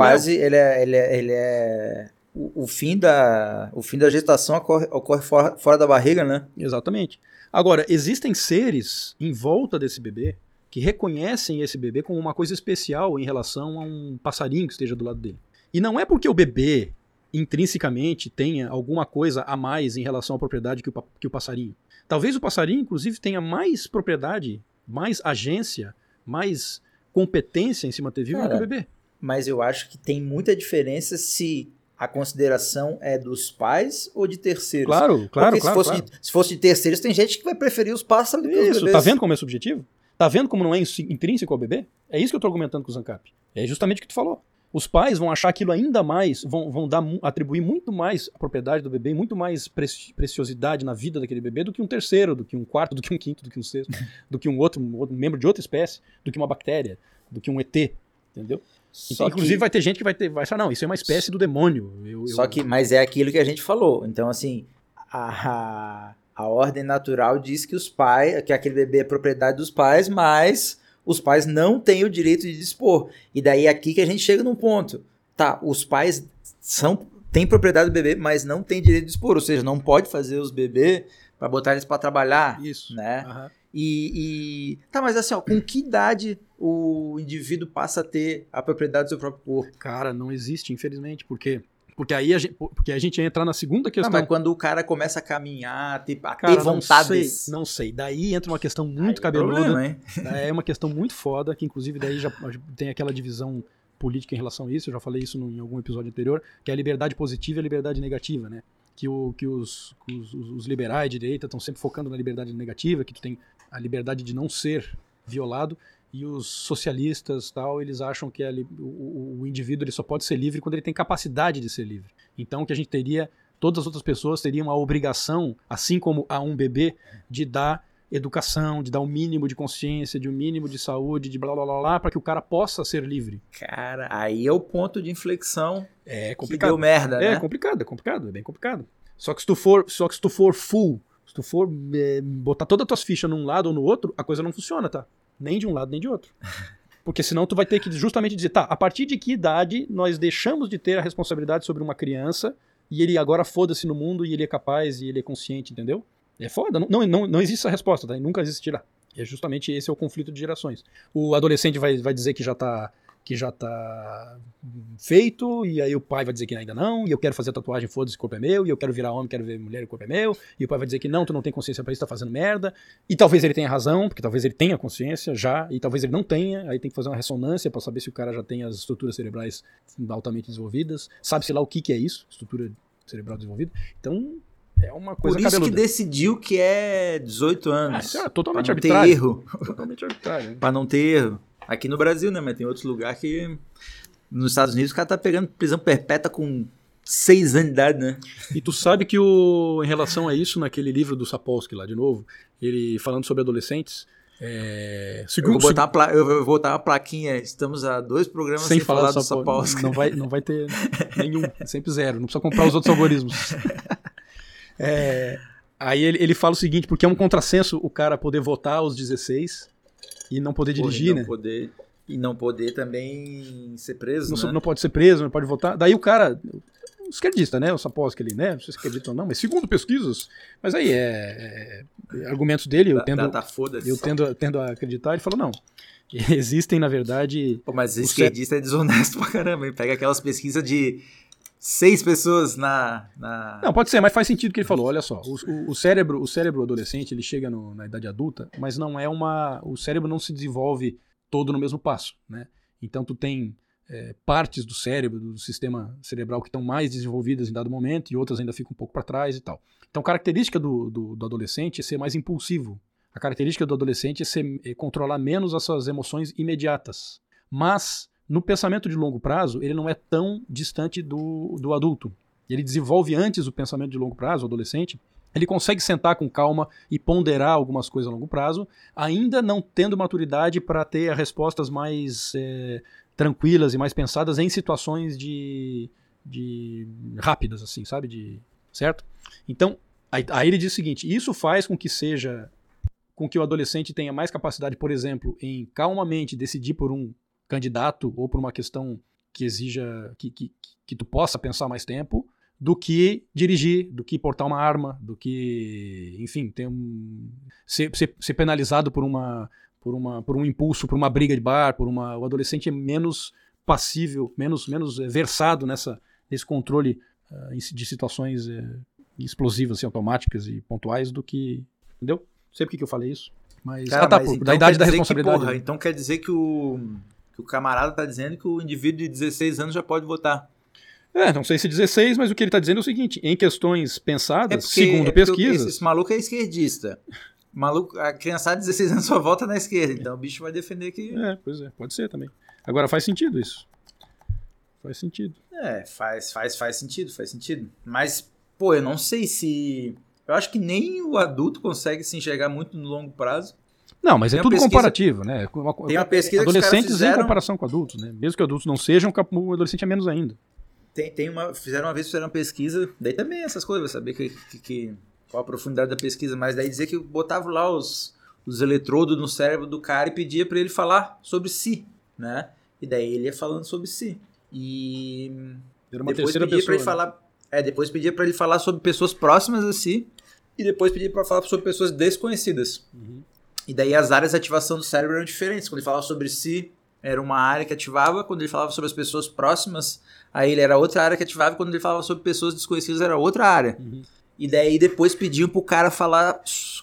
O fim da gestação ocorre fora da barriga, né? Exatamente. Agora, existem seres em volta desse bebê que reconhecem esse bebê como uma coisa especial em relação a um passarinho que esteja do lado dele. E não é porque o bebê intrinsecamente tenha alguma coisa a mais em relação à propriedade que o passarinho. Talvez o passarinho, inclusive, tenha mais propriedade, mais agência, mais competência em se manter vivo do que o bebê. Mas eu acho que tem muita diferença se a consideração é dos pais ou de terceiros. Claro. Porque se fosse de terceiros, tem gente que vai preferir os pássaros do que os bebês. Isso, tá vendo como é subjetivo? Tá vendo como não é intrínseco ao bebê? É isso que eu tô argumentando com o Zancap. É justamente o que tu falou. Os pais vão achar aquilo ainda mais, atribuir muito mais a propriedade do bebê, muito mais preciosidade na vida daquele bebê do que um terceiro, do que um quarto, do que um quinto, do que um sexto, do que um outro membro de outra espécie, do que uma bactéria, do que um ET, entendeu? Então, inclusive vai ter gente que vai achar, não, isso é uma espécie do demônio. Mas é aquilo que a gente falou. Então, assim, a ordem natural diz que que aquele bebê é propriedade dos pais, mas os pais não têm o direito de dispor. E daí é aqui que a gente chega num ponto. Tá, os pais têm propriedade do bebê, mas não têm direito de dispor. Ou seja, não pode fazer os bebês para botar eles para trabalhar. Isso. Né? Uhum. Tá, mas assim, ó, com que idade o indivíduo passa a ter a propriedade do seu próprio corpo? Cara, não existe, infelizmente, porque aí a gente ia entrar na segunda questão. Não, mas quando o cara começa a caminhar, ter vontade... Não sei. Daí entra uma questão muito cabeluda. Problema, é uma questão muito foda, que inclusive daí já tem aquela divisão política em relação a isso. Eu já falei isso em algum episódio anterior, que é a liberdade positiva e a liberdade negativa, né? Que os liberais de direita estão sempre focando na liberdade negativa, que tu tem a liberdade de não ser violado. E os socialistas, tal, eles acham que o indivíduo ele só pode ser livre quando ele tem capacidade de ser livre. Então, que a gente teria, todas as outras pessoas teriam a obrigação, assim como a um bebê, de dar educação, de dar um mínimo de consciência, de um mínimo de saúde, de blá blá blá blá, para que o cara possa ser livre. Cara, aí é o ponto de inflexão. É complicado. Que deu merda, né? É complicado, é bem complicado. Só que se tu for botar todas as tuas fichas num lado ou no outro, a coisa não funciona, tá? Nem de um lado, nem de outro. Porque senão tu vai ter que justamente dizer, tá, a partir de que idade nós deixamos de ter a responsabilidade sobre uma criança e ele agora foda-se no mundo e ele é capaz e ele é consciente, entendeu? É foda, não existe essa resposta, tá? E nunca existirá. É justamente esse é o conflito de gerações. O adolescente vai dizer que já tá feito, e aí o pai vai dizer que ainda não, e eu quero fazer tatuagem, foda-se, o corpo é meu, e eu quero virar homem, quero ver mulher, o corpo é meu, e o pai vai dizer que não, tu não tem consciência pra isso, tá fazendo merda, e talvez ele tenha razão, porque talvez ele tenha consciência já, e talvez ele não tenha, aí tem que fazer uma ressonância pra saber se o cara já tem as estruturas cerebrais altamente desenvolvidas, sabe-se lá o que é isso, estrutura cerebral desenvolvida, então... É uma coisa cabeluda. Por isso cabeluda. Que decidiu que é 18 anos. Ah, totalmente arbitrário. Para não ter erro. Aqui no Brasil, né? Mas tem outros lugares que... Nos Estados Unidos o cara tá pegando prisão perpétua com 6 anos de idade, né? E tu sabe que em relação a isso, naquele livro do Sapolsky lá de novo, ele falando sobre adolescentes... Eu vou botar uma plaquinha. Estamos há 2 programas sem falar do Sapolsky. Não vai ter nenhum, sempre 0. Não precisa comprar os outros algoritmos. Aí ele fala o seguinte, porque é um contrassenso o cara poder votar aos 16 e não poder dirigir, né? E não poder também ser preso, né? Não pode ser preso, não pode votar. Daí o cara... esquerdista, né? O Sapolsky ali, né? Não sei se acreditam ou não, mas segundo pesquisas, mas aí argumentos dele, eu tendo a acreditar, ele falou, não, existem, na verdade... Pô, mas esquerdista é desonesto pra caramba, ele pega aquelas pesquisas de 6 pessoas na... Não, pode ser, mas faz sentido o que ele falou, olha só, o cérebro adolescente, ele chega na idade adulta, mas não é o cérebro não se desenvolve todo no mesmo passo, né? Então tu tem... partes do cérebro, do sistema cerebral que estão mais desenvolvidas em dado momento e outras ainda ficam um pouco para trás e tal. Então a característica do adolescente é ser mais impulsivo. A característica do adolescente é controlar menos as suas emoções imediatas. Mas no pensamento de longo prazo ele não é tão distante do adulto. Ele desenvolve antes o pensamento de longo prazo, o adolescente. Ele consegue sentar com calma e ponderar algumas coisas a longo prazo, ainda não tendo maturidade para ter respostas mais... tranquilas e mais pensadas em situações de rápidas, assim, sabe? Certo? Então, aí ele diz o seguinte, isso faz com que o adolescente tenha mais capacidade, por exemplo, em calmamente decidir por um candidato ou por uma questão que exija que tu possa pensar mais tempo, do que dirigir, do que portar uma arma, do que, enfim, ser penalizado por um impulso, por uma briga de bar, o adolescente é menos passível, menos versado nesse controle de situações explosivas, assim, automáticas e pontuais do que, entendeu? Não sei por que eu falei isso, mas... Cara, mas então da idade da responsabilidade. Então quer dizer que o camarada tá dizendo que o indivíduo de 16 anos já pode votar. Não sei se 16, mas o que ele tá dizendo é o seguinte, em questões pensadas, segundo pesquisas... Esse maluco é esquerdista. Maluco, a criançada de 16 anos só volta na esquerda, então o bicho vai defender que... Pois é, pode ser também. Agora faz sentido isso. Faz sentido. Faz sentido. Mas, pô, eu não sei se... Eu acho que nem o adulto consegue se enxergar muito no longo prazo. Não, mas tem tudo pesquisa, comparativo, né? Tem uma pesquisa adolescentes que os caras fizeram... em comparação com adultos, né? Mesmo que adultos não sejam, o adolescente é menos ainda. Fizeram uma pesquisa, daí também essas coisas, vai saber que... qual a profundidade da pesquisa, mas daí dizer que eu botava lá os eletrodos no cérebro do cara e pedia para ele falar sobre si, né? E daí ele ia falando sobre si. E depois pedia para ele falar, depois pedia para ele falar sobre pessoas próximas a si e depois pedia para falar sobre pessoas desconhecidas. Uhum. E daí as áreas de ativação do cérebro eram diferentes. Quando ele falava sobre si, era uma área que ativava, quando ele falava sobre as pessoas próximas a ele era outra área que ativava, quando ele falava sobre pessoas desconhecidas era outra área. Uhum. E daí depois pediam pro cara falar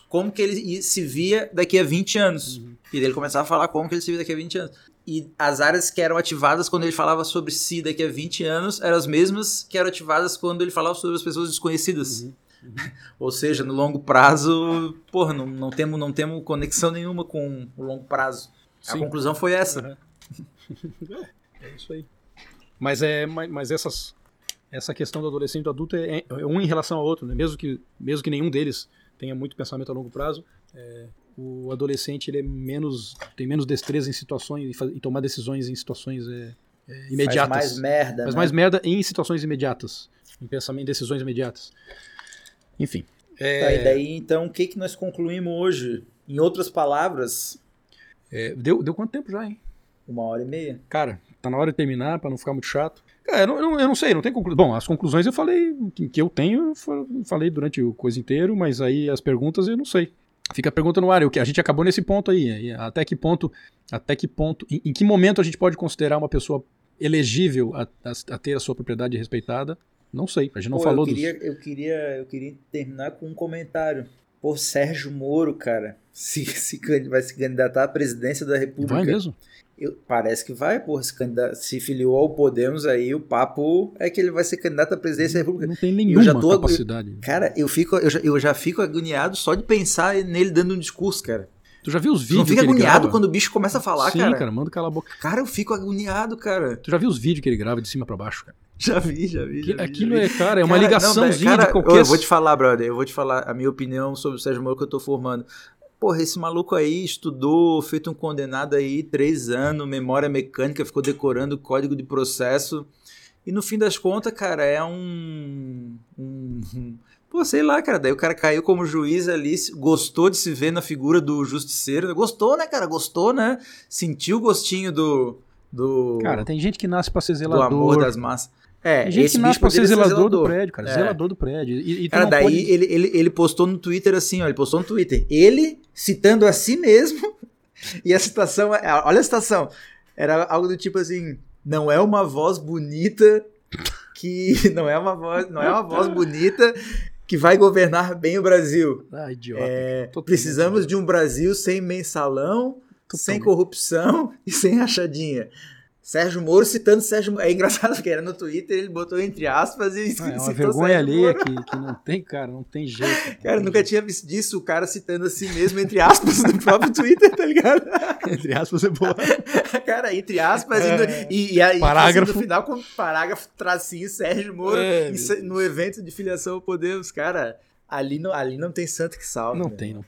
como que ele se via daqui a 20 anos. Uhum. E daí ele começava a falar como que ele se via daqui a 20 anos. E as áreas que eram ativadas quando ele falava sobre si daqui a 20 anos eram as mesmas que eram ativadas quando ele falava sobre as pessoas desconhecidas. Uhum. Uhum. Ou seja, no longo prazo, porra, não temos conexão nenhuma com o longo prazo. Sim. A conclusão foi essa. Uhum. É isso aí. Mas essas... Essa questão do adolescente e do adulto é um em relação ao outro, né? Mesmo que nenhum deles tenha muito pensamento a longo prazo, o adolescente ele tem menos destreza em situações, em tomar decisões em situações imediatas. Faz mais merda em situações imediatas, em pensamento em decisões imediatas. Enfim. Tá, e daí então o que nós concluímos hoje? Em outras palavras... Deu quanto tempo já, hein? 1h30. Cara, tá na hora de terminar pra não ficar muito chato. Eu não sei, não tem conclusão. Bom, as conclusões eu falei, que eu tenho, eu falei durante o coisa inteiro, mas aí as perguntas eu não sei. Fica a pergunta no ar, a gente acabou nesse ponto aí, até que ponto, em que momento a gente pode considerar uma pessoa elegível a ter a sua propriedade respeitada? Não sei, a gente não falou disso. Eu queria terminar com um comentário. Pô, Sérgio Moro, cara, vai se candidatar à presidência da República. Vai mesmo? Parece que vai, porra, se filiou ao Podemos aí, o papo é que ele vai ser candidato à presidência da República. Não tem nenhuma capacidade. Cara, eu já fico agoniado só de pensar nele dando um discurso, cara. Tu já viu os vídeos que ele grava? Tu fica agoniado quando o bicho começa a falar, cara? Sim, cara, manda calar a boca. Cara, eu fico agoniado, cara. Tu já viu os vídeos que ele grava de cima pra baixo, cara? Já vi. Aquilo é, cara, é uma ligaçãozinha de qualquer... Eu vou te falar, brother, eu vou te falar a minha opinião sobre o Sérgio Moro que eu tô formando. Porra, esse maluco aí estudou, feito um condenado aí, 3 anos, memória mecânica, ficou decorando o código de processo. E no fim das contas, cara, é um... Pô, sei lá, cara, daí o cara caiu como juiz ali, gostou de se ver na figura do justiceiro. Gostou, né, cara? Gostou, né? Sentiu o gostinho do... Cara, tem gente que nasce pra ser zelador. Do amor das massas. É, gente que nasce pra ser zelador do prédio, cara. É. Zelador do prédio. E cara, daí pode... ele postou no Twitter assim, ó. Ele postou no Twitter. Ele citando a si mesmo. E a citação... Olha a citação. Era algo do tipo assim... Não é uma voz bonita que... Não é uma voz bonita que vai governar bem o Brasil. Ah, idiota. É, precisamos de um Brasil sem mensalão, sem corrupção e sem rachadinha. Sérgio Moro citando Sérgio Moro. É engraçado porque era no Twitter, ele botou entre aspas e citou Sérgio Moro. É uma vergonha alheia que não tem, cara, não tem jeito. Cara, nunca tinha visto disso, o cara citando a si mesmo entre aspas no próprio Twitter, tá ligado? Entre aspas é boa. Cara, entre aspas e aí parágrafo. No final com parágrafo, tracinho, Sérgio Moro no evento de filiação ao Podemos, cara... Ali não tem santo que salve. Não tem. Não,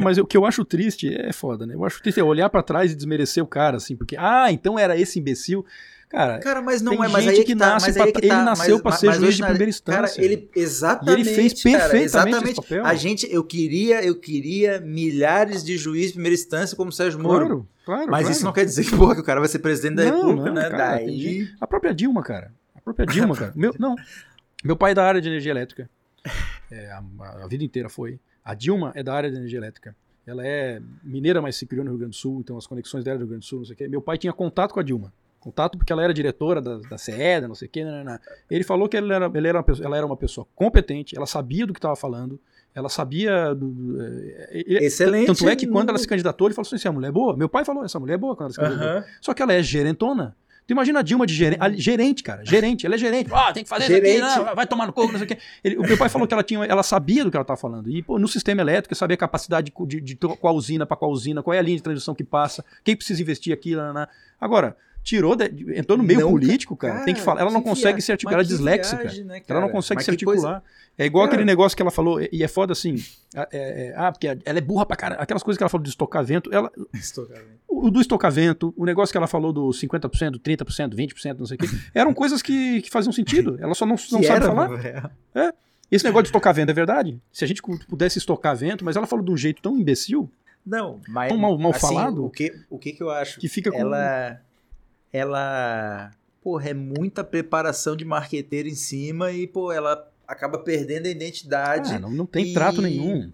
mas o que eu acho triste é foda, né? Eu acho triste é olhar pra trás e desmerecer o cara, assim, porque, então era esse imbecil. Cara, mas não é mais aí que tá, nasce pra, é que tá, ele nasceu pra ser juiz de primeira instância. Cara, ele, exatamente, e ele fez perfeitamente esse papel. Eu queria milhares de juízes de primeira instância como Sérgio Moro. Claro. Mas isso não quer dizer que, que o cara vai ser presidente da República, né? Cara, daí... A própria Dilma, cara. Meu pai é da área de energia elétrica. A vida inteira foi. A Dilma é da área de energia elétrica. Ela é mineira, mas se criou no Rio Grande do Sul, então as conexões dela do Rio Grande do Sul, não sei o quê. Meu pai tinha contato com a Dilma. Contato porque ela era diretora da CEDA, não sei o quê. Ele falou que ela era uma pessoa competente, ela sabia do que estava falando, ela sabia... Excelente. Tanto é que quando ela se candidatou, ele falou assim, essa mulher é boa. Meu pai falou, essa mulher é boa quando ela se candidatou. Só que ela é gerentona. Tu imagina a Dilma de gerente, cara. Gerente, ela é gerente. Tem que fazer gerente. Isso aqui, não, vai tomar no corpo, não sei o quê. O meu pai falou que ela sabia do que ela estava falando. E no sistema elétrico, sabia a capacidade de qual usina para qual usina, qual é a linha de transmissão que passa, quem precisa investir aqui. Agora, entrou no meio político, cara. Tem que falar. Ela não consegue se articular, ela é disléxica, cara. Né, cara. Ela não consegue se articular. Coisa... É igual aquele negócio que ela falou, e é foda assim. Porque ela é burra pra caralho. Aquelas coisas que ela falou de estocar vento. O do estocamento, o negócio que ela falou do 50%, 30%, 20%, não sei o quê, eram coisas que faziam sentido. Ela só não sabe falar. Esse negócio de estocar vento é verdade? Se a gente pudesse estocar vento, mas ela falou de um jeito tão imbecil, tão mal assim, falado. O que eu acho? Que fica com... Ela... Porra, é muita preparação de marqueteiro em cima e, ela... acaba perdendo a identidade. Não tem trato nenhum.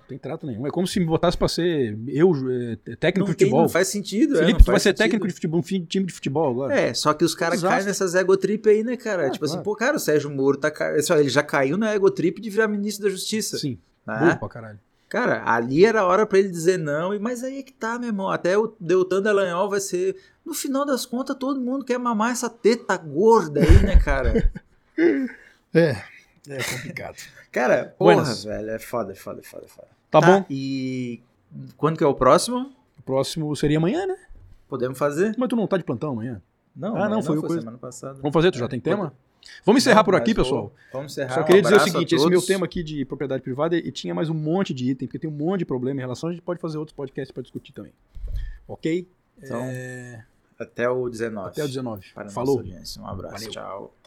É como se me botasse pra ser técnico de futebol. Não faz sentido. Felipe, tu vai ser técnico de futebol, time de futebol agora. Só que os caras caem nessas egotrip aí, né, cara? Assim, cara, o Sérgio Moro ele já caiu na egotrip de virar ministro da Justiça. Sim. Burro pra caralho. Cara, ali era a hora pra ele dizer não, mas aí é que tá, meu irmão. Até o Deltan Dallagnol vai ser... No final das contas, todo mundo quer mamar essa teta gorda aí, né, cara? É complicado. Cara, velho, é foda. Tá bom. E quando que é o próximo? O próximo seria amanhã, né? Podemos fazer. Mas tu não tá de plantão amanhã? Não, foi semana passada. Vamos fazer, tu já tem tema? Vamos encerrar por aqui, pessoal. Vamos encerrar. Só queria dizer o seguinte, esse meu tema aqui de propriedade privada, e tinha mais um monte de item, porque tem um monte de problema em relação, a gente pode fazer outros podcasts pra discutir também. Ok? Então, até o 19. Falou. Um abraço, valeu. Tchau.